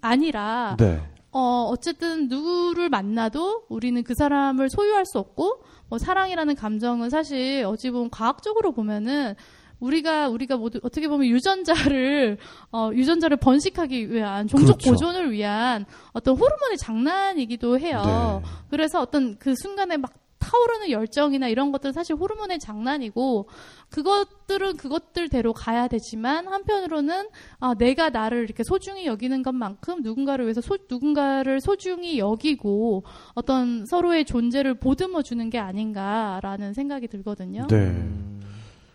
아니라 네. 어쨌든 누구를 만나도 우리는 그 사람을 소유할 수 없고 뭐 사랑이라는 감정은 사실 어찌 보면 과학적으로 보면은 우리가 모두 어떻게 보면 유전자를 번식하기 위한 종족 그렇죠. 보존을 위한 어떤 호르몬의 장난이기도 해요. 네. 그래서 어떤 그 순간에 막 타오르는 열정이나 이런 것들은 사실 호르몬의 장난이고 그것들은 그것들대로 가야 되지만 한편으로는 아, 내가 나를 이렇게 소중히 여기는 것만큼 누군가를 위해서 누군가를 소중히 여기고 어떤 서로의 존재를 보듬어 주는 게 아닌가라는 생각이 들거든요. 네.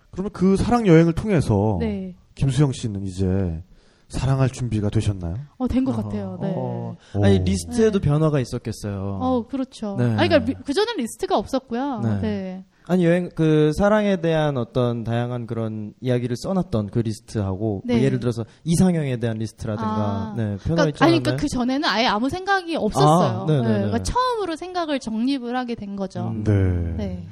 그러면 그 사랑 여행을 통해서 네. 김수영 씨는 이제 사랑할 준비가 되셨나요? 된 것 같아요. 네. 아니 리스트에도 네. 변화가 있었겠어요. 그렇죠. 네. 아니 그러니까 그전엔 리스트가 없었고요. 네. 네. 아니 여행 그 사랑에 대한 어떤 다양한 그런 이야기를 써놨던 그 리스트하고 네. 뭐 예를 들어서 이상형에 대한 리스트라든가 네, 변화 있잖아요. 아니 그러니까 그 전에는 아예 아무 생각이 없었어요. 네, 그러니까 처음으로 생각을 정립을 하게 된 거죠. 네. 네.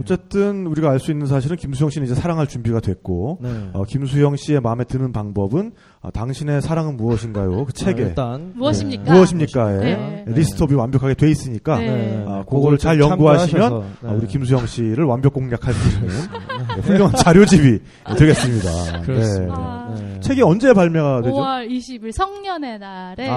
어쨌든 우리가 알 수 있는 사실은 김수영 씨는 이제 사랑할 준비가 됐고 네. 김수영 씨의 마음에 드는 방법은 당신의 사랑은 무엇인가요? 그 책에 일단 무엇입니까? 네. 무엇입니까에 네. 리스트업이 네. 완벽하게 돼 있으니까 네. 그거를 잘 연구하시면 네. 우리 김수영 씨를 완벽 공략할 수 있는 훌륭한 자료집이 되겠습니다. 그렇습니다. 네. 네. 책이 언제 발매가 되죠? 5월 20일 성년의 날에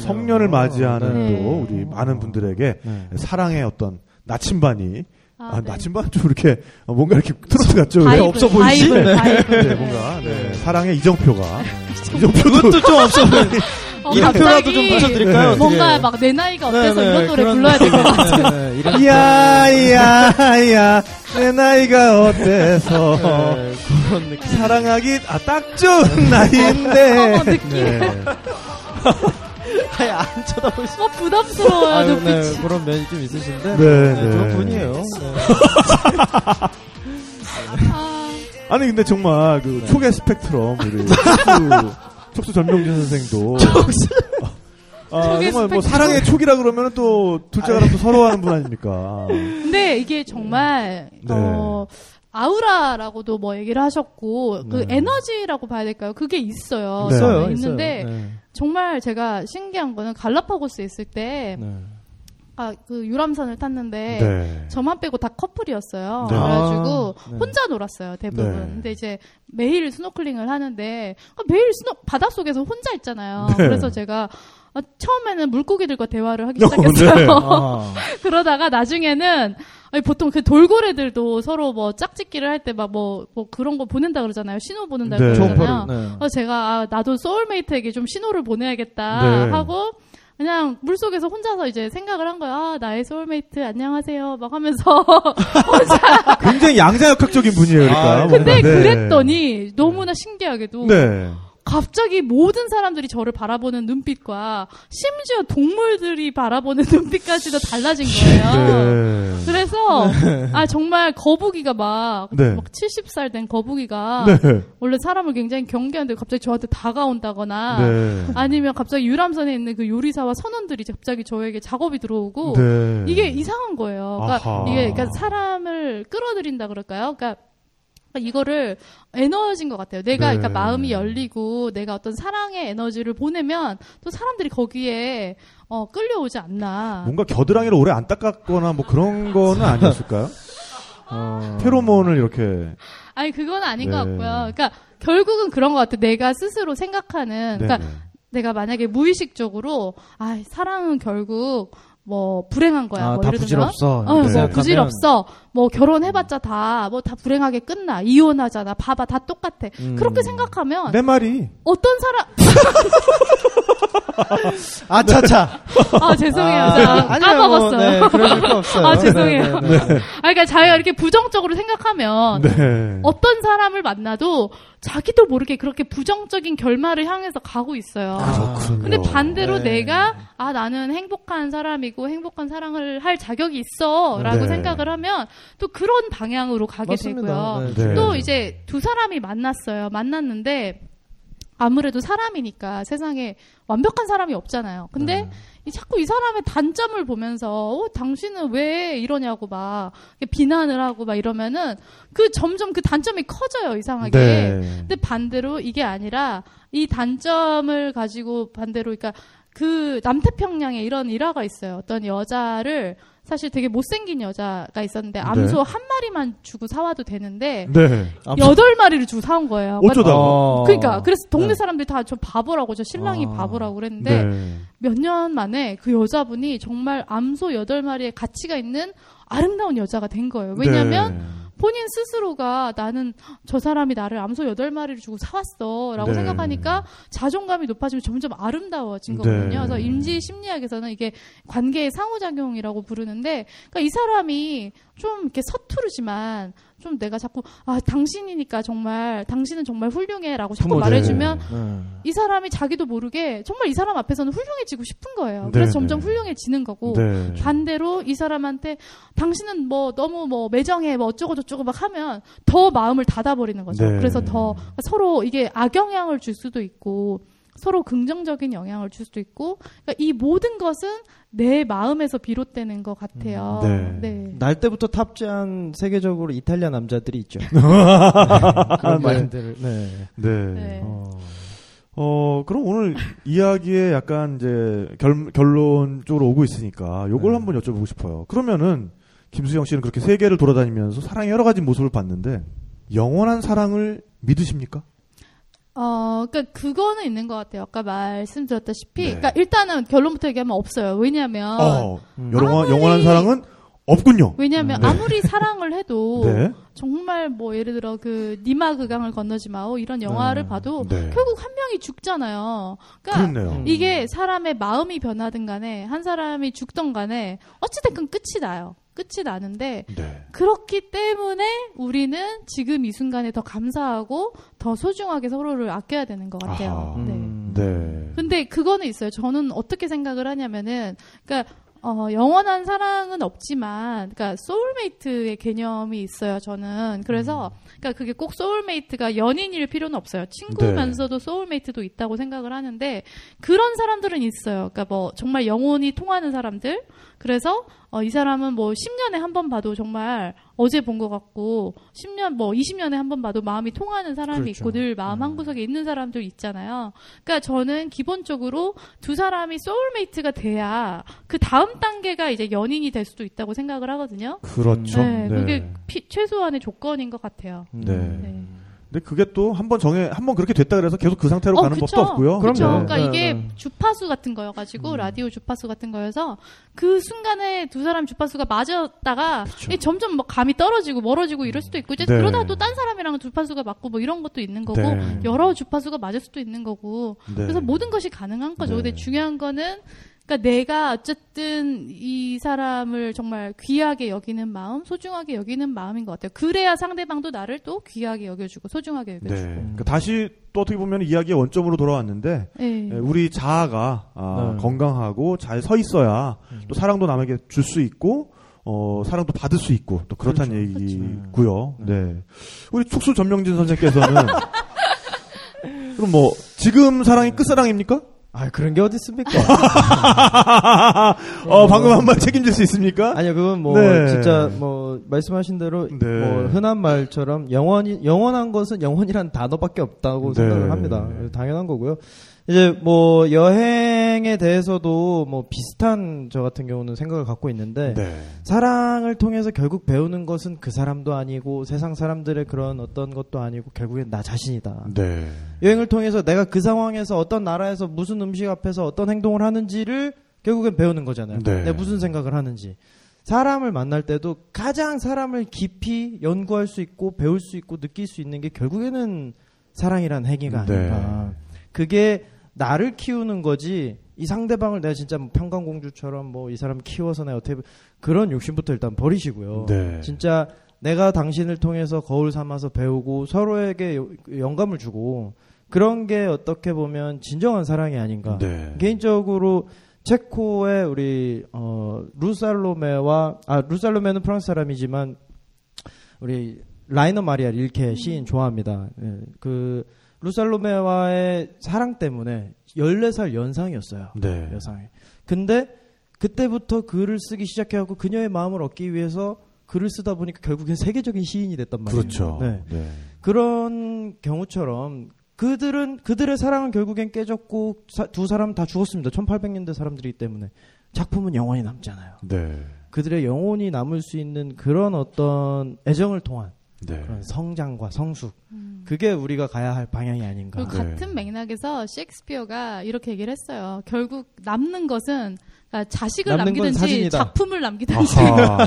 성년을 맞이하는 네. 또 우리 많은 분들에게 네. 사랑의 어떤 나침반이 네. 나침반 좀 이렇게 뭔가 이렇게 트로트 같죠? 왜 없어 보이지? 네. 네, 뭔가 네. 사랑의 이정표가 이정표도 좀 없어 보이지. 이름표라도 좀 붙여드릴까요? 네. 뭔가 막 내 나이가 어때서 네. 이런 노래 불러야 될 것 같아요. 이야 내 나이가 어때서 네. 그런 느낌. 사랑하기 딱 좋은 나이인데. 느낌. 아예 안 쳐다보시고 부담스러워요. 아유, 눈빛이 네, 그런 면이 좀 있으신데 네, 그런 분이에요. 네. 아니 근데 정말 그 네. 초계 스펙트럼 우리 척수 전명진 선생도 정말 뭐 사랑의 촉이라 그러면 또 둘째가랑 또 서러워하는 분 아닙니까? 근데 이게 정말 네. 아우라라고도 뭐 얘기를 하셨고 네. 그 에너지라고 봐야 될까요? 그게 있어요. 네. 있어요. 있는데 있어요. 네. 정말 제가 신기한 거는 갈라파고스에 있을 때 네. 그 유람선을 탔는데 네. 저만 빼고 다 커플이었어요. 네. 그래가지고 네. 혼자 놀았어요 대부분. 네. 근데 이제 매일 스노클링을 하는데 매일 바닷속에서 혼자 있잖아요. 네. 그래서 제가 처음에는 물고기들과 대화를 하기 시작했어요. 네. 그러다가 나중에는 아니, 보통 그 돌고래들도 서로 뭐 짝짓기를 할 때 막 뭐 그런 거 보낸다 그러잖아요. 신호 보낸다 네. 그러잖아요. 네. 그래서 제가 나도 소울메이트에게 좀 신호를 보내야겠다 네. 하고 그냥 물속에서 혼자서 이제 생각을 한 거예요. 나의 소울메이트 안녕하세요 막 하면서 혼자 굉장히 양자역학적인 분이에요. 그러니까. 근데 네. 그랬더니 너무나 신기하게도 네. 갑자기 모든 사람들이 저를 바라보는 눈빛과 심지어 동물들이 바라보는 눈빛까지도 달라진 거예요. 네. 그래서 정말 거북이가 막 70살 된 거북이가 네. 원래 사람을 굉장히 경계하는데 갑자기 저한테 다가온다거나 네. 아니면 갑자기 유람선에 있는 그 요리사와 선원들이 갑자기 저에게 작업이 들어오고 네. 이게 이상한 거예요. 그러니까 이게 그러니까 사람을 끌어들인다 그럴까요? 그러니까 이거를 에너지인 것 같아요. 내가 네. 그러니까 마음이 열리고 내가 어떤 사랑의 에너지를 보내면 또 사람들이 거기에 끌려오지 않나. 뭔가 겨드랑이를 오래 안 닦았거나 뭐 그런 거는 아니었을까요? 페로몬을 이렇게. 아니 그건 아닌 네. 것 같고요. 그러니까 결국은 그런 것 같아요. 내가 스스로 생각하는. 그러니까 네네. 내가 만약에 무의식적으로 사랑은 결국 뭐 불행한 거야. 아, 뭐 다 예를 들면 부질없어. 뭐 부질없어. 뭐 결혼해봤자 다 불행하게 끝나. 이혼하잖아. 봐봐 다 똑같아. 그렇게 생각하면 내 말이 어떤 사람 아차차. 아 죄송해요. 아니요, 까먹었어요. 네, 그럴 거 없어요. 아 죄송해요. 네. 그러니까 자기가 이렇게 부정적으로 생각하면 네. 어떤 사람을 만나도 자기도 모르게 그렇게 부정적인 결말을 향해서 가고 있어요. 그렇군요. 근데 반대로 네. 내가 아 나는 행복한 사람이고 행복한 사랑을 할 자격이 있어라고 네. 생각을 하면 또 그런 방향으로 가게 맞습니다. 되고요. 네. 또 이제 두 사람이 만났는데 아무래도 사람이니까 세상에 완벽한 사람이 없잖아요. 근데 자꾸 이 사람의 단점을 보면서 당신은 왜 이러냐고 막 비난을 하고 막 이러면은 그 점점 그 단점이 커져요. 이상하게. 네. 근데 반대로 이게 아니라 이 단점을 가지고 반대로 그러니까 그 남태평양에 이런 일화가 있어요. 어떤 여자를 사실 되게 못생긴 여자가 있었는데 암소 네. 한 마리만 주고 사와도 되는데 네. 8마리를 주고 사온 거예요. 어쩌다. 그러니까 그래서 동네 사람들이 다 저 바보라고 저 신랑이 바보라고 그랬는데 네. 몇 년 만에 그 여자분이 정말 암소 8마리의 가치가 있는 아름다운 여자가 된 거예요. 왜냐하면 네. 본인 스스로가 나는 저 사람이 나를 암소 8마리를 주고 사왔어 라고 네. 생각하니까 자존감이 높아지면 점점 아름다워진 거거든요. 네. 그래서 인지심리학에서는 이게 관계의 상호작용이라고 부르는데 그러니까 이 사람이 좀 이렇게 서투르지만 좀 내가 자꾸 아 당신이니까 정말 당신은 정말 훌륭해라고 자꾸 부모제. 말해주면 네. 이 사람이 자기도 모르게 정말 이 사람 앞에서는 훌륭해지고 싶은 거예요. 네. 그래서 점점 훌륭해지는 거고 네. 반대로 이 사람한테 당신은 뭐 너무 뭐 매정해 뭐 어쩌고 저쩌고 막 하면 더 마음을 닫아버리는 거죠. 네. 그래서 더 서로 이게 악영향을 줄 수도 있고 서로 긍정적인 영향을 줄 수도 있고 그러니까 이 모든 것은 내 마음에서 비롯되는 것 같아요. 네. 네. 날 때부터 탑재한 세계적으로 이탈리아 남자들이 있죠. 네. 그런 마인드를. 네. 네. 네. 그럼 오늘 이야기에 약간 이제 결론 쪽으로 오고 있으니까 요걸 네. 한번 여쭤보고 싶어요. 그러면은 김수영 씨는 그렇게 세계를 돌아다니면서 사랑의 여러 가지 모습을 봤는데 영원한 사랑을 믿으십니까? 그러니까 그거는 있는 것 같아요. 아까 말씀드렸다시피, 네. 그러니까 일단은 결론부터 얘기하면 없어요. 왜냐하면 영원한 사랑은 없군요. 왜냐하면 네. 아무리 사랑을 해도 네. 정말 뭐 예를 들어 그 니마 그강을 건너지 마오 이런 영화를 봐도 네. 결국 한 명이 죽잖아요. 그러니까 그렇네요. 이게 사람의 마음이 변하든 간에 한 사람이 죽든 간에 어찌됐건 끝이 나요. 끝이 나는데 네. 그렇기 때문에 우리는 지금 이 순간에 더 감사하고 더 소중하게 서로를 아껴야 되는 것 같아요. 아, 네. 네. 근데 그거는 있어요. 저는 어떻게 생각을 하냐면은 그러니까 영원한 사랑은 없지만 그러니까 소울메이트의 개념이 있어요. 저는. 그래서 그러니까 그게 꼭 소울메이트가 연인일 필요는 없어요. 친구면서도 네. 소울메이트도 있다고 생각을 하는데 그런 사람들은 있어요. 그러니까 뭐 정말 영혼이 통하는 사람들. 그래서 이 사람은 뭐 10년에 한 번 봐도 정말 어제 본 것 같고 10년 뭐 20년에 한 번 봐도 마음이 통하는 사람이 그렇죠. 있고 늘 마음 한구석에 있는 사람도 있잖아요. 그러니까 저는 기본적으로 두 사람이 소울메이트가 돼야 그 다음 단계가 이제 연인이 될 수도 있다고 생각을 하거든요. 그렇죠. 네, 그게 네. 최소한의 조건인 것 같아요. 네. 네. 근데 그게 또 한 번 그렇게 됐다 그래서 계속 그 상태로 가는 그쵸. 법도 없고요. 그렇죠. 네. 그러니까 이게 네. 주파수 같은 거여가지고 라디오 주파수 같은 거여서 그 순간에 두 사람 주파수가 맞았다가 점점 뭐 감이 떨어지고 멀어지고 이럴 수도 있고 이제 네. 그러다 또 딴 사람이랑 주파수가 맞고 뭐 이런 것도 있는 거고 네. 여러 주파수가 맞을 수도 있는 거고 네. 그래서 모든 것이 가능한 거죠. 네. 근데 중요한 거는 그러니까 내가 어쨌든 이 사람을 정말 귀하게 여기는 마음, 소중하게 여기는 마음인 것 같아요. 그래야 상대방도 나를 또 귀하게 여겨주고 소중하게 여겨주고. 네. 그러니까 다시 또 어떻게 보면 이야기의 원점으로 돌아왔는데 네. 우리 자아가 건강하고 잘 서 있어야 또 사랑도 남에게 줄 수 있고 사랑도 받을 수 있고 또 그렇다는 그렇죠. 얘기고요. 네. 네. 우리 촉수 전명진 선생님께서는 그럼 뭐 지금 사랑이 끝사랑입니까? 아 그런 게 어디 있습니까? 방금 한 말 책임질 수 있습니까? 아니요 그건 뭐 네. 진짜 뭐 말씀하신 대로 네. 뭐 흔한 말처럼 영원한 것은 영원이란 단어밖에 없다고 네. 생각을 합니다. 당연한 거고요. 이제 뭐 여행에 대해서도 뭐 비슷한 저 같은 경우는 생각을 갖고 있는데 네. 사랑을 통해서 결국 배우는 것은 그 사람도 아니고 세상 사람들의 그런 어떤 것도 아니고 결국엔 나 자신이다. 네. 여행을 통해서 내가 그 상황에서 어떤 나라에서 무슨 음식 앞에서 어떤 행동을 하는지를 결국엔 배우는 거잖아요. 네. 내가 무슨 생각을 하는지. 사람을 만날 때도 가장 사람을 깊이 연구할 수 있고 배울 수 있고 느낄 수 있는 게 결국에는 사랑이라는 행위가 아닌가. 네. 그게 나를 키우는 거지 이 상대방을 내가 진짜 뭐 평강공주처럼 뭐 이 사람 키워서 내가 어떻게 그런 욕심부터 일단 버리시고요. 네. 진짜 내가 당신을 통해서 거울 삼아서 배우고 서로에게 영감을 주고 그런 게 어떻게 보면 진정한 사랑이 아닌가. 네. 개인적으로 체코의 우리 루살로메와 루살로메는 프랑스 사람이지만 우리 라이너 마리아 릴케 시인 좋아합니다. 예, 그 루살로메와의 사랑 때문에 14살 연상이었어요. 네. 여상이. 근데 그때부터 글을 쓰기 시작해갖고 그녀의 마음을 얻기 위해서 글을 쓰다 보니까 결국엔 세계적인 시인이 됐단 말이에요. 그렇죠. 네. 네. 그런 경우처럼 그들의 사랑은 결국엔 깨졌고 두 사람 다 죽었습니다. 1800년대 사람들이기 때문에 작품은 영원히 남잖아요. 네. 그들의 영혼이 남을 수 있는 그런 어떤 애정을 통한 네. 그런 성장과 성숙 그게 우리가 가야 할 방향이 아닌가. 같은 맥락에서 셰익스피어가 이렇게 얘기를 했어요. 결국 남는 것은 그러니까 자식을 남기든지 작품을 남기든지 그러니까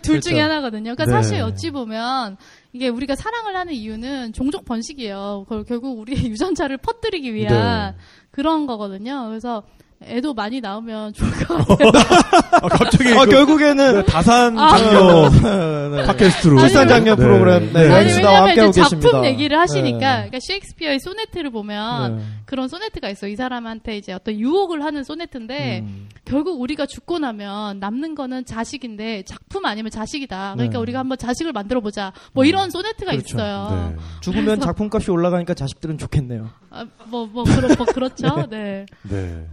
둘 그렇죠. 중에 하나거든요. 그러니까 네. 사실 어찌 보면 이게 우리가 사랑을 하는 이유는 종족 번식이에요. 그걸 결국 우리의 유전자를 퍼뜨리기 위한 네. 그런 거거든요. 그래서 애도 많이 나오면 좋을 것 같아요. 갑자기 결국에는 네, 다산 장려 팟캐스트로 출산 장려 프로그램 네. 네. 수다와 함께하고 계십니다. 작품 얘기를 하시니까 네. 그러니까 셰익스피어의 소네트를 보면 네. 그런 소네트가 있어요. 이 사람한테 이제 어떤 유혹을 하는 소네트인데 결국 우리가 죽고 나면 남는 거는 자식인데 작품 아니면 자식이다. 그러니까 네. 우리가 한번 자식을 만들어 보자. 뭐 이런 소네트가 그렇죠. 있어요. 네. 죽으면 작품값이 올라가니까 자식들은 좋겠네요. 그렇죠. 네. 네.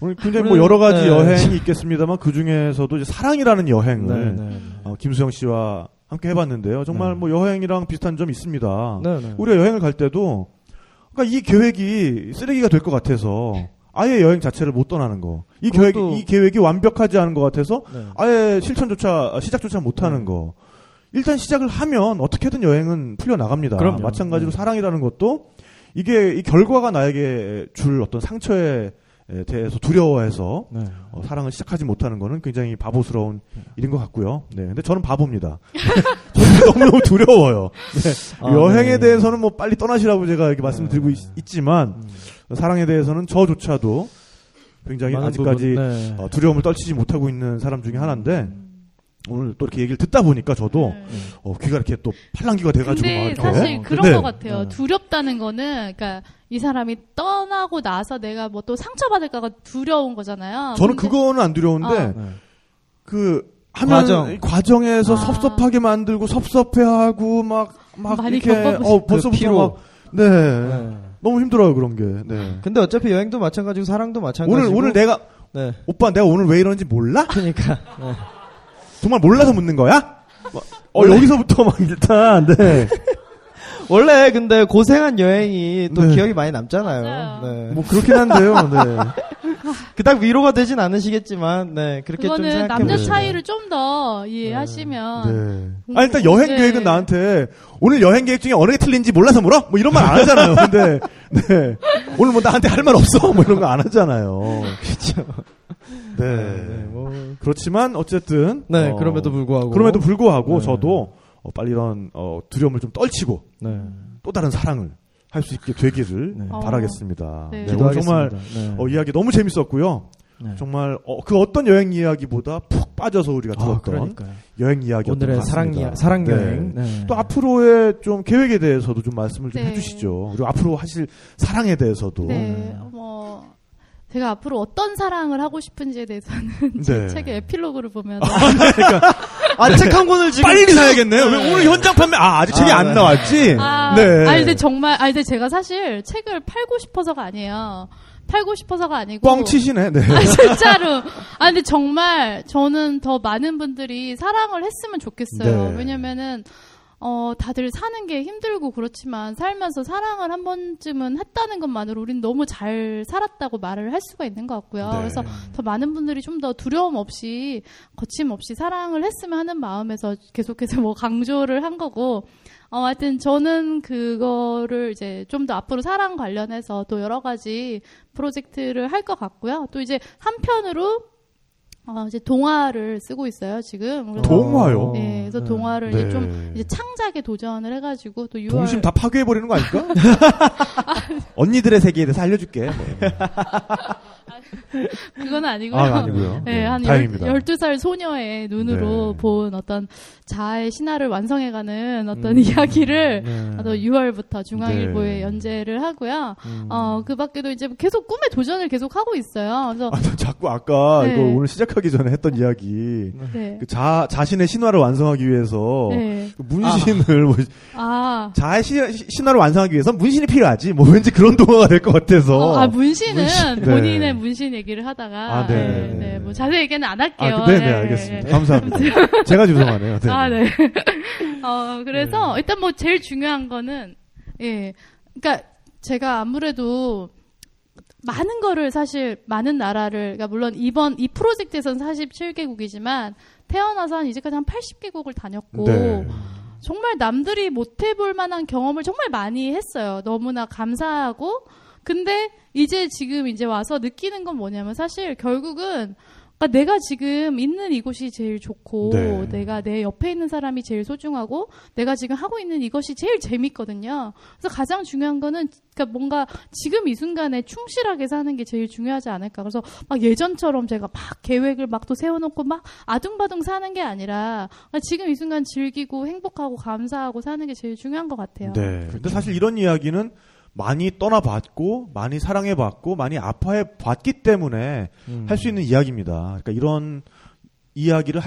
오늘 굉장히 뭐 여러 가지 네. 여행이 있겠습니다만 그 중에서도 이제 사랑이라는 여행을 네, 네. 김수영 씨와 함께 해봤는데요. 정말 네. 뭐 여행이랑 비슷한 점이 있습니다. 네, 네. 우리가 여행을 갈 때도 그러니까 이 계획이 쓰레기가 될 것 같아서 아예 여행 자체를 못 떠나는 거. 이 계획이 완벽하지 않은 것 같아서 네. 아예 시작조차 못하는 네. 거. 일단 시작을 하면 어떻게든 여행은 풀려 나갑니다. 마찬가지로 네. 사랑이라는 것도 이게 이 결과가 나에게 줄 어떤 상처에 대해서 두려워해서 네. 사랑을 시작하지 못하는 거는 굉장히 바보스러운 일인 것 같고요. 네, 근데 저는 바보입니다. 저는 너무너무 두려워요. 네. 여행에 네. 대해서는 뭐 빨리 떠나시라고 제가 이렇게 말씀드리고 있지만 사랑에 대해서는 저조차도 굉장히 아직까지 네. 두려움을 떨치지 못하고 있는 사람 중에 하나인데 오늘 또 이렇게 얘기를 듣다 보니까 저도 귀가 이렇게 또 팔랑귀가 돼가지고 막 이렇게. 사실 그런 것 같아요. 두렵다는 거는 그러니까 이 사람이 떠나고 나서 내가 뭐 또 상처받을까가 두려운 거잖아요. 저는 그거는 안 두려운데 그 하면 과정에서 섭섭하게 만들고 섭섭해하고 막 이렇게 벌써부터 막 네. 너무 힘들어요 그런 게. 네. 근데 어차피 여행도 마찬가지고 사랑도 마찬가지고. 오늘 내가 네. 오빠 내가 오늘 왜 이러는지 몰라? 그러니까. 네. 정말 몰라서 묻는 거야? 여기서부터 막 일단, 네. 원래 근데 고생한 여행이 또 네. 기억이 많이 남잖아요. 네. 뭐 그렇긴 한데요, 네. 그닥 위로가 되진 않으시겠지만, 네. 그렇게 좀 생각해보세요. 남녀 차이를 좀 더 이해하시면. 네. 네. 일단 여행 계획은 나한테 오늘 여행 계획 중에 어느 게 틀린지 몰라서 물어? 뭐 이런 말 안 하잖아요. 근데, 네. 오늘 뭐 나한테 할 말 없어? 뭐 이런 거 안 하잖아요. 그렇죠. 네. 네 뭐. 그렇지만 어쨌든 네 그럼에도 불구하고 네. 저도 빨리 이런 두려움을 좀 떨치고 네. 또 다른 사랑을 할 수 있게 되기를 네. 바라겠습니다. 네. 네, 오늘 정말 네. 이야기 너무 재밌었고요. 네. 정말 그 어떤 여행 이야기보다 푹 빠져서 우리가 들었던 여행 이야기였던 오늘의 사랑 여행. 네. 네. 또 앞으로의 좀 계획에 대해서도 좀 말씀을 좀 네. 해주시죠. 그리고 앞으로 하실 사랑에 대해서도. 네. 뭐. 제가 앞으로 어떤 사랑을 하고 싶은지에 대해서는 제 책의 에필로그를 보면 그러니까 책 한 권을 지금 빨리 사야겠네요. 네. 왜 오늘 현장 판매 아직 책이 안 나왔지? 네. 근데 제가 사실 책을 팔고 싶어서가 아니에요. 뻥 치시네. 네. 진짜로. 근데 정말 저는 더 많은 분들이 사랑을 했으면 좋겠어요. 네. 왜냐면은 다들 사는 게 힘들고 그렇지만 살면서 사랑을 한 번쯤은 했다는 것만으로 우린 너무 잘 살았다고 말을 할 수가 있는 것 같고요. 네. 그래서 더 많은 분들이 좀 더 두려움 없이 거침없이 사랑을 했으면 하는 마음에서 계속해서 강조를 한 거고, 하여튼 저는 그거를 이제 좀 더 앞으로 사랑 관련해서 또 여러 가지 프로젝트를 할 것 같고요. 또 이제 한편으로 이제 동화를 쓰고 있어요, 지금. 그래서 동화요? 네, 그래서 동화를 네. 이제 좀 이제 창작에 도전을 해가지고 또 6월. 동심 다 파괴해버리는 거 아닐까? 언니들의 세계에 대해서 알려줄게. 그건 아니고요. 아, 아니고요. 네, 한 12살 소녀의 눈으로 네. 본 어떤 자아의 신화를 완성해가는 어떤 이야기를 또 6월부터 중앙일보에 네. 연재를 하고요. 그 밖에도 이제 계속 꿈의 도전을 계속 하고 있어요. 그래서 나 자꾸 아까 네. 이거 오늘 시작하기 전에 했던 이야기, 네. 그 자신의 신화를 완성하기 위해서 네. 문신을 자아의 신화를 완성하기 위해서 문신이 필요하지. 뭐 왠지 그런 동화가 될 것 같아서. 문신은 네. 본인의 문신 얘기를 하다가 네, 뭐 자세히 얘기는 안 할게요. 네, 알겠습니다. 감사합니다. 제가 죄송하네요. 네. 네. 그래서 일단 뭐 제일 중요한 거는 그러니까 제가 아무래도 많은 거를 사실 많은 나라를 그러니까 물론 이번 이 프로젝트에서는 47개국이지만 태어나서 한 이제까지 한 80개국을 다녔고 네. 정말 남들이 못 해볼 만한 경험을 정말 많이 했어요. 너무나 감사하고 근데 이제 지금 이제 와서 느끼는 건 뭐냐면 사실 결국은 그러니까 내가 지금 있는 이곳이 제일 좋고 네. 내가 내 옆에 있는 사람이 제일 소중하고 내가 지금 하고 있는 이것이 제일 재밌거든요. 그래서 가장 중요한 거는 그러니까 뭔가 지금 이 순간에 충실하게 사는 게 제일 중요하지 않을까. 그래서 막 예전처럼 제가 막 계획을 막 또 세워놓고 막 아둥바둥 사는 게 아니라 지금 이 순간 즐기고 행복하고 감사하고 사는 게 제일 중요한 것 같아요. 네. 근데 사실 이런 이야기는 많이 떠나봤고 많이 사랑해봤고 많이 아파해봤기 때문에 할 수 있는 이야기입니다. 그러니까 이런 이야기를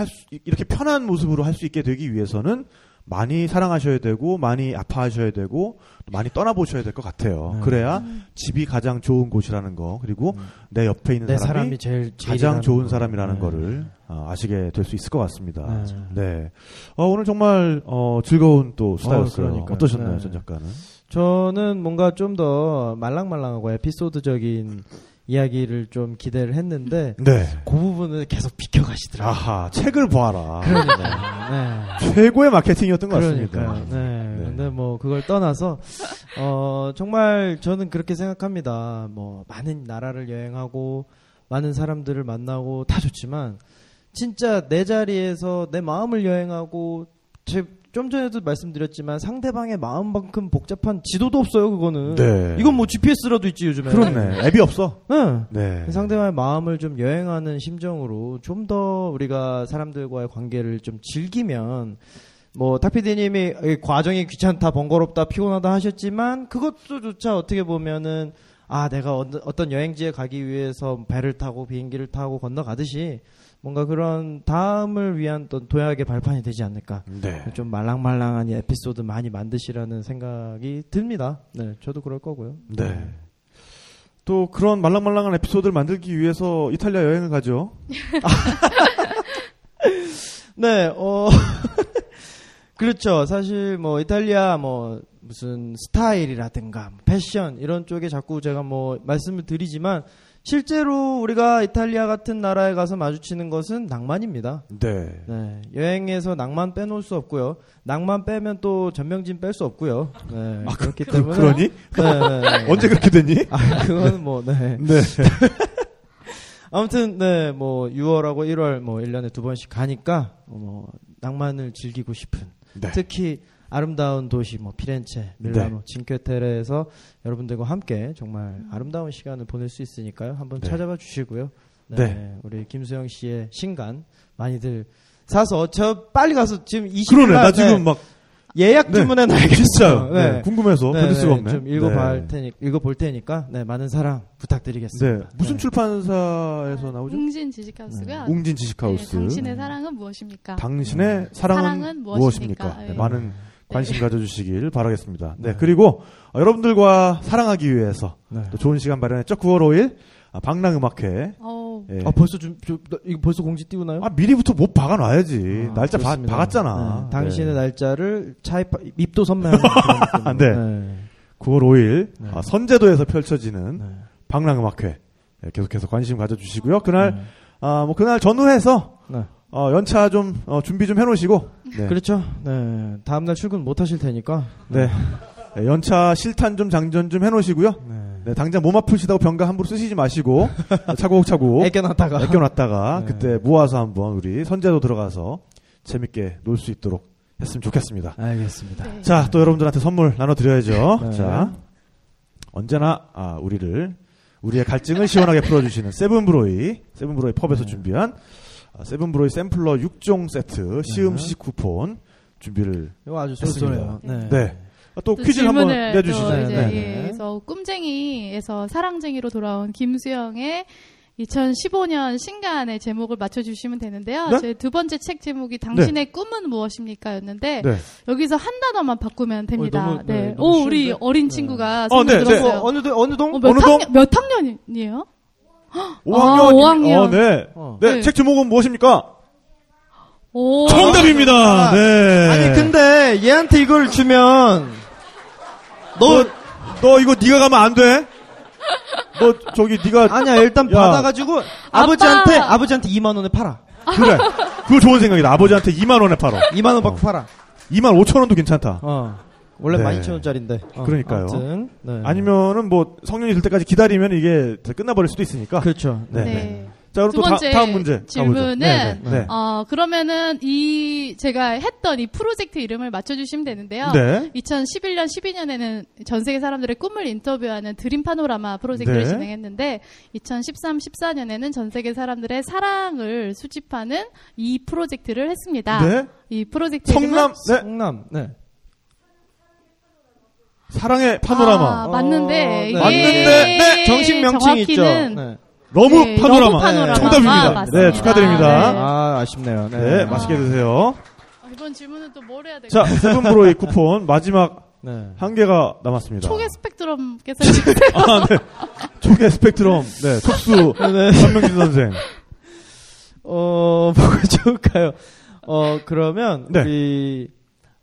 이렇게 편한 모습으로 할 수 있게 되기 위해서는 많이 사랑하셔야 되고 많이 아파하셔야 되고 또 많이 떠나보셔야 될 것 같아요. 그래야 집이 가장 좋은 곳이라는 거 그리고 내 옆에 있는 내 사람이 제일 가장 좋은 사람이라는 거를 아시게 될 수 있을 것 같습니다. 네. 오늘 정말 즐거운 또 수다였어요. 어떠셨나요, 전 작가는? 저는 뭔가 좀 더 말랑말랑하고 에피소드적인 이야기를 좀 기대를 했는데 네. 그 부분을 계속 비켜가시더라고요. 아하, 책을 봐라. 그러니까 네. 최고의 마케팅이었던 것 그러니까요. 같습니다. 네. 근데 뭐 그걸 떠나서 정말 저는 그렇게 생각합니다. 뭐 많은 나라를 여행하고 많은 사람들을 만나고 다 좋지만 진짜 내 자리에서 내 마음을 여행하고 좀 전에도 말씀드렸지만 상대방의 마음만큼 복잡한 지도도 없어요. 그거는 네. 이건 뭐 GPS라도 있지 요즘에. 그렇네. 앱이 없어. 응. 네. 상대방의 마음을 좀 여행하는 심정으로 좀 더 우리가 사람들과의 관계를 좀 즐기면 뭐 탁피디님이 과정이 귀찮다, 번거롭다, 피곤하다 하셨지만 그것조차 어떻게 보면은 아 내가 어떤 여행지에 가기 위해서 배를 타고 비행기를 타고 건너가듯이. 뭔가 그런 다음을 위한 또 도약의 발판이 되지 않을까. 네. 좀 말랑말랑한 에피소드 많이 만드시라는 생각이 듭니다. 네, 저도 그럴 거고요. 네. 또 그런 말랑말랑한 에피소드를 만들기 위해서 이탈리아 여행을 가죠. 네, 그렇죠. 사실 뭐 이탈리아 뭐 무슨 스타일이라든가 패션 이런 쪽에 자꾸 제가 뭐 말씀을 드리지만 실제로 우리가 이탈리아 같은 나라에 가서 마주치는 것은 낭만입니다. 네. 네. 여행에서 낭만 빼놓을 수 없고요. 낭만 빼면 또 전명진 뺄 수 없고요. 네. 아, 그렇기 때문에. 그러니? 네. 언제 그렇게 됐니? 아, 그건 뭐, 네. 네. 아무튼, 네, 뭐, 6월하고 1월, 뭐, 1년에 2번씩 가니까, 뭐, 낭만을 즐기고 싶은. 네. 특히, 아름다운 도시 뭐 피렌체, 밀라노, 네. 징케테레에서 여러분들과 함께 정말 아름다운 시간을 보낼 수 있으니까요. 한번 네. 찾아봐 주시고요. 네. 네. 우리 김수영 씨의 신간 많이들 사서 저 빨리 가서 지금 20일 그러네. 날 나 지금 막 예약 주문해 놔야겠어요. 네. 네. 궁금해서 네. 받을 수가 없네. 좀 읽어볼 테니까 네. 많은 사랑 부탁드리겠습니다. 네. 무슨 네. 출판사에서 나오죠? 웅진 지식하우스고요. 네. 웅진 지식하우스. 네. 당신의 사랑은 무엇입니까? 당신의 사랑은 무엇입니까? 네. 많은 관심 가져주시길 바라겠습니다. 네, 그리고 여러분들과 사랑하기 위해서 또 좋은 시간 마련했죠. 9월 5일 방랑음악회 예. 아 벌써 좀 이거 벌써 공지 띄우나요? 아 미리부터 뭐 박아놔야지. 아, 날짜 박았잖아. 네. 당신의 네. 날짜를 차입 입도 선매하는 그런 네. 네. 9월 5일 네. 아, 선제도에서 펼쳐지는 네. 방랑음악회 네, 계속해서 관심 가져주시고요. 그날 네. 아, 뭐 그날 전후해서 네. 연차 좀 준비 좀 해놓으시고. 네. 그렇죠. 네 다음날 출근 못 하실 테니까. 네. 네, 연차 실탄 좀 장전 좀 해놓으시고요. 네. 네, 당장 몸 아프시다고 병가 함부로 쓰시지 마시고 차곡차곡 애껴놨다가 네. 그때 모아서 한번 우리 선제도 들어가서 재밌게 놀 수 있도록 했으면 좋겠습니다. 알겠습니다. 네. 자, 또 여러분들한테 선물 나눠드려야죠. 네. 자, 언제나 우리의 갈증을 시원하게 풀어주시는 세븐브로이 펍에서 네. 준비한 세븐브로이 샘플러 6종 세트 시음식 쿠폰 준비를 이거 아주 쏠쏠해요. 네. 네. 또 퀴즈를 한번 내주시죠. 네, 네. 그래서 꿈쟁이에서 사랑쟁이로 돌아온 김수영의 2015년 신간의 제목을 맞춰주시면 되는데요. 네? 제 두 번째 책 제목이 당신의 네. 꿈은 무엇입니까? 였는데 네. 여기서 한 단어만 바꾸면 됩니다. 너무, 네. 네. 너무 우리 어린 네. 친구가 선물 들었어요. 네. 몇 학년이에요? 5학년. 네. 네. 책 제목은 무엇입니까? 정답입니다. 네. 아니 근데 얘한테 이걸 주면 너 이거 네가 가면 안 돼. 너 저기 네가 아니야 일단 받아가지고 아버지한테 2만 원에 팔아. 그래. 그거 좋은 생각이다. 아버지한테 2만 원에 팔아. 2만 원 받고 팔아. 2만 5천 원도 괜찮다. 원래 네. 12,000원짜리인데. 그러니까요. 네. 아니면은 뭐 성년이 될 때까지 기다리면 이게 끝나버릴 수도 있으니까. 그렇죠. 네. 네. 네. 자, 그럼 두 번째 다음 문제 질문은 네. 그러면은 제가 했던 이 프로젝트 이름을 맞춰주시면 되는데요. 네. 2011년, 12년에는 전 세계 사람들의 꿈을 인터뷰하는 드림 파노라마 프로젝트를 네. 진행했는데 2013, 14년에는 전 세계 사람들의 사랑을 수집하는 이 프로젝트를 했습니다. 네. 이 프로젝트 성남, 네. 성남, 네. 사랑의 파노라마. 아, 맞는데, 네. 네. 정식 명칭이 있죠. 네. 러브 파노라마. 정답입니다. 아, 네, 축하드립니다. 아, 아쉽네요. 네, 맛있게 드세요. 이번 질문은 또 뭘 해야 될까요? 자, 세븐브로이 쿠폰 마지막 네. 한 개가 남았습니다. 초계 스펙트럼께서 아, 네. 초계 스펙트럼. 네, 특수 전명진 선생. 뭐가 좋을까요? 그러면 네. 우리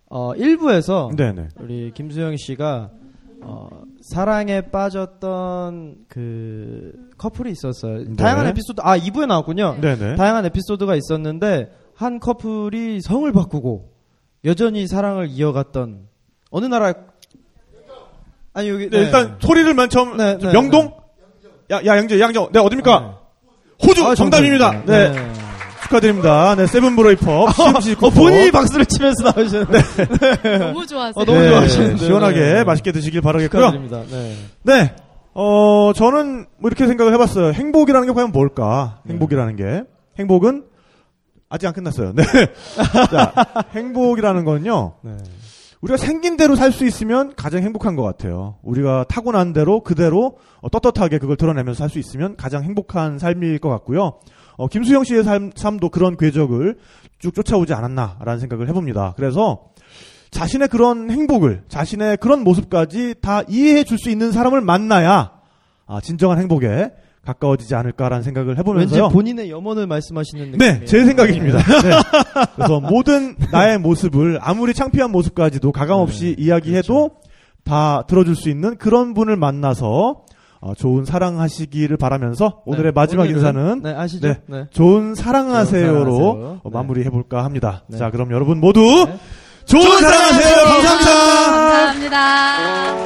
1부에서 네, 네. 우리 김수영 씨가 사랑에 빠졌던 그 커플이 있었어요. 네. 다양한 에피소드 2부에 나왔군요. 네네. 다양한 에피소드가 있었는데 한 커플이 성을 바꾸고 여전히 사랑을 이어갔던 어느 나라 아니 여기 네, 네. 일단 소리를만 처음 네, 네, 명동 네. 양재 네 어딥니까? 네. 호주 정답입니다. 네. 네. 네. 축하드립니다. 네, 세븐브로이 펍. 본인이 박수를 치면서 나오셨는데. 네. 너무 좋아하세요. 너무 좋아하시는데. 네, 시원하게 네. 맛있게 드시길 바라겠고요. 축하드립니다. 네. 네. 저는 뭐 이렇게 생각을 해봤어요. 행복이라는 게 과연 뭘까? 행복이라는 게. 행복은 아직 안 끝났어요. 네. 자, 행복이라는 건요. 네. 우리가 생긴 대로 살 수 있으면 가장 행복한 것 같아요. 우리가 타고난 대로 그대로 떳떳하게 그걸 드러내면서 살 수 있으면 가장 행복한 삶일 것 같고요. 김수영 씨의 삶도 그런 궤적을 쭉 쫓아오지 않았나라는 생각을 해봅니다. 그래서 자신의 그런 행복을, 자신의 그런 모습까지 다 이해해 줄 수 있는 사람을 만나야 진정한 행복에 가까워지지 않을까라는 생각을 해보면서요. 왠지 본인의 염원을 말씀하시는 느낌이에요. 네, 제 생각입니다. 네. 그래서 모든 나의 모습을 아무리 창피한 모습까지도 가감없이 네, 이야기해도 그렇죠. 다 들어줄 수 있는 그런 분을 만나서 좋은 사랑하시기를 바라면서 오늘의 네, 마지막 인사는 네, 아시죠? 네, 네. 좋은 사랑하세요로 네. 마무리해볼까 합니다. 네. 자, 그럼 여러분 모두 네. 좋은 사랑하세요! 감사합니다. 감사합니다.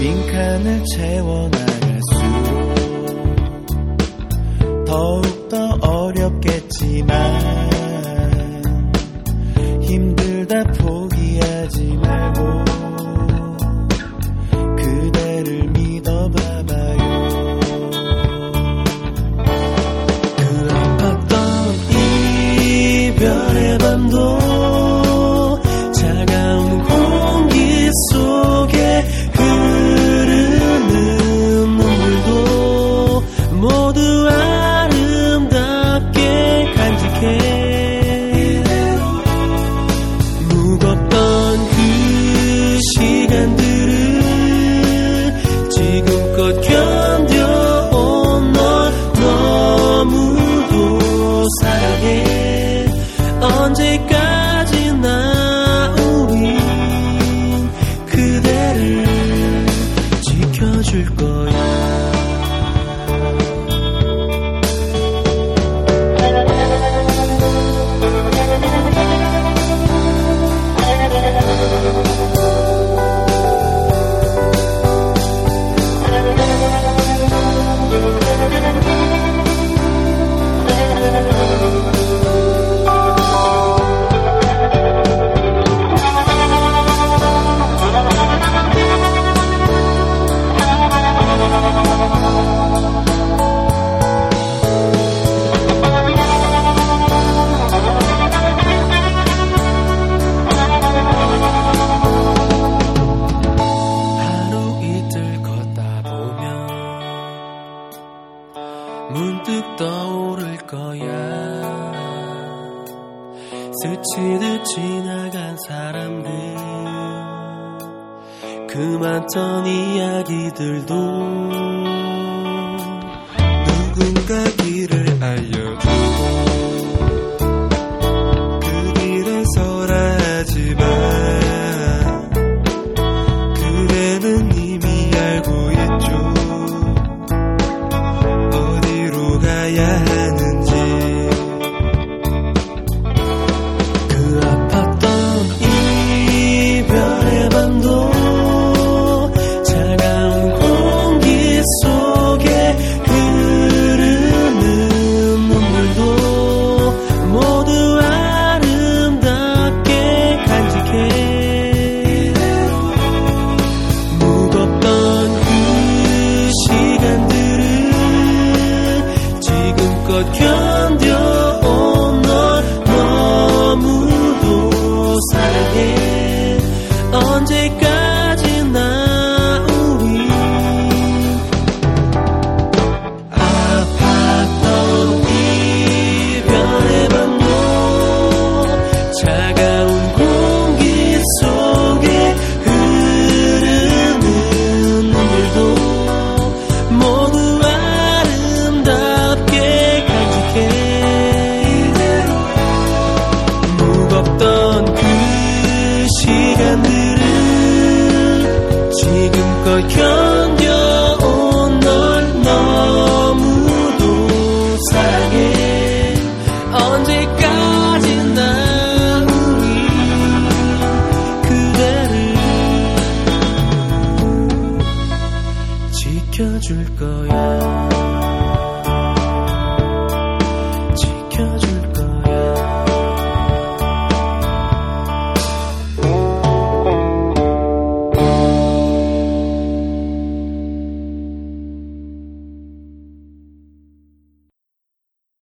빈칸을 채워나갈수록 더욱더 어렵겠지만 힘들다 포기하지 포기하지 말고 그대를 믿어봐봐요. 그 아팠던 이별의 밤도 차가운 공기 속에 흐르는 눈물도 모두 아름답게 간직해. 줄 거야.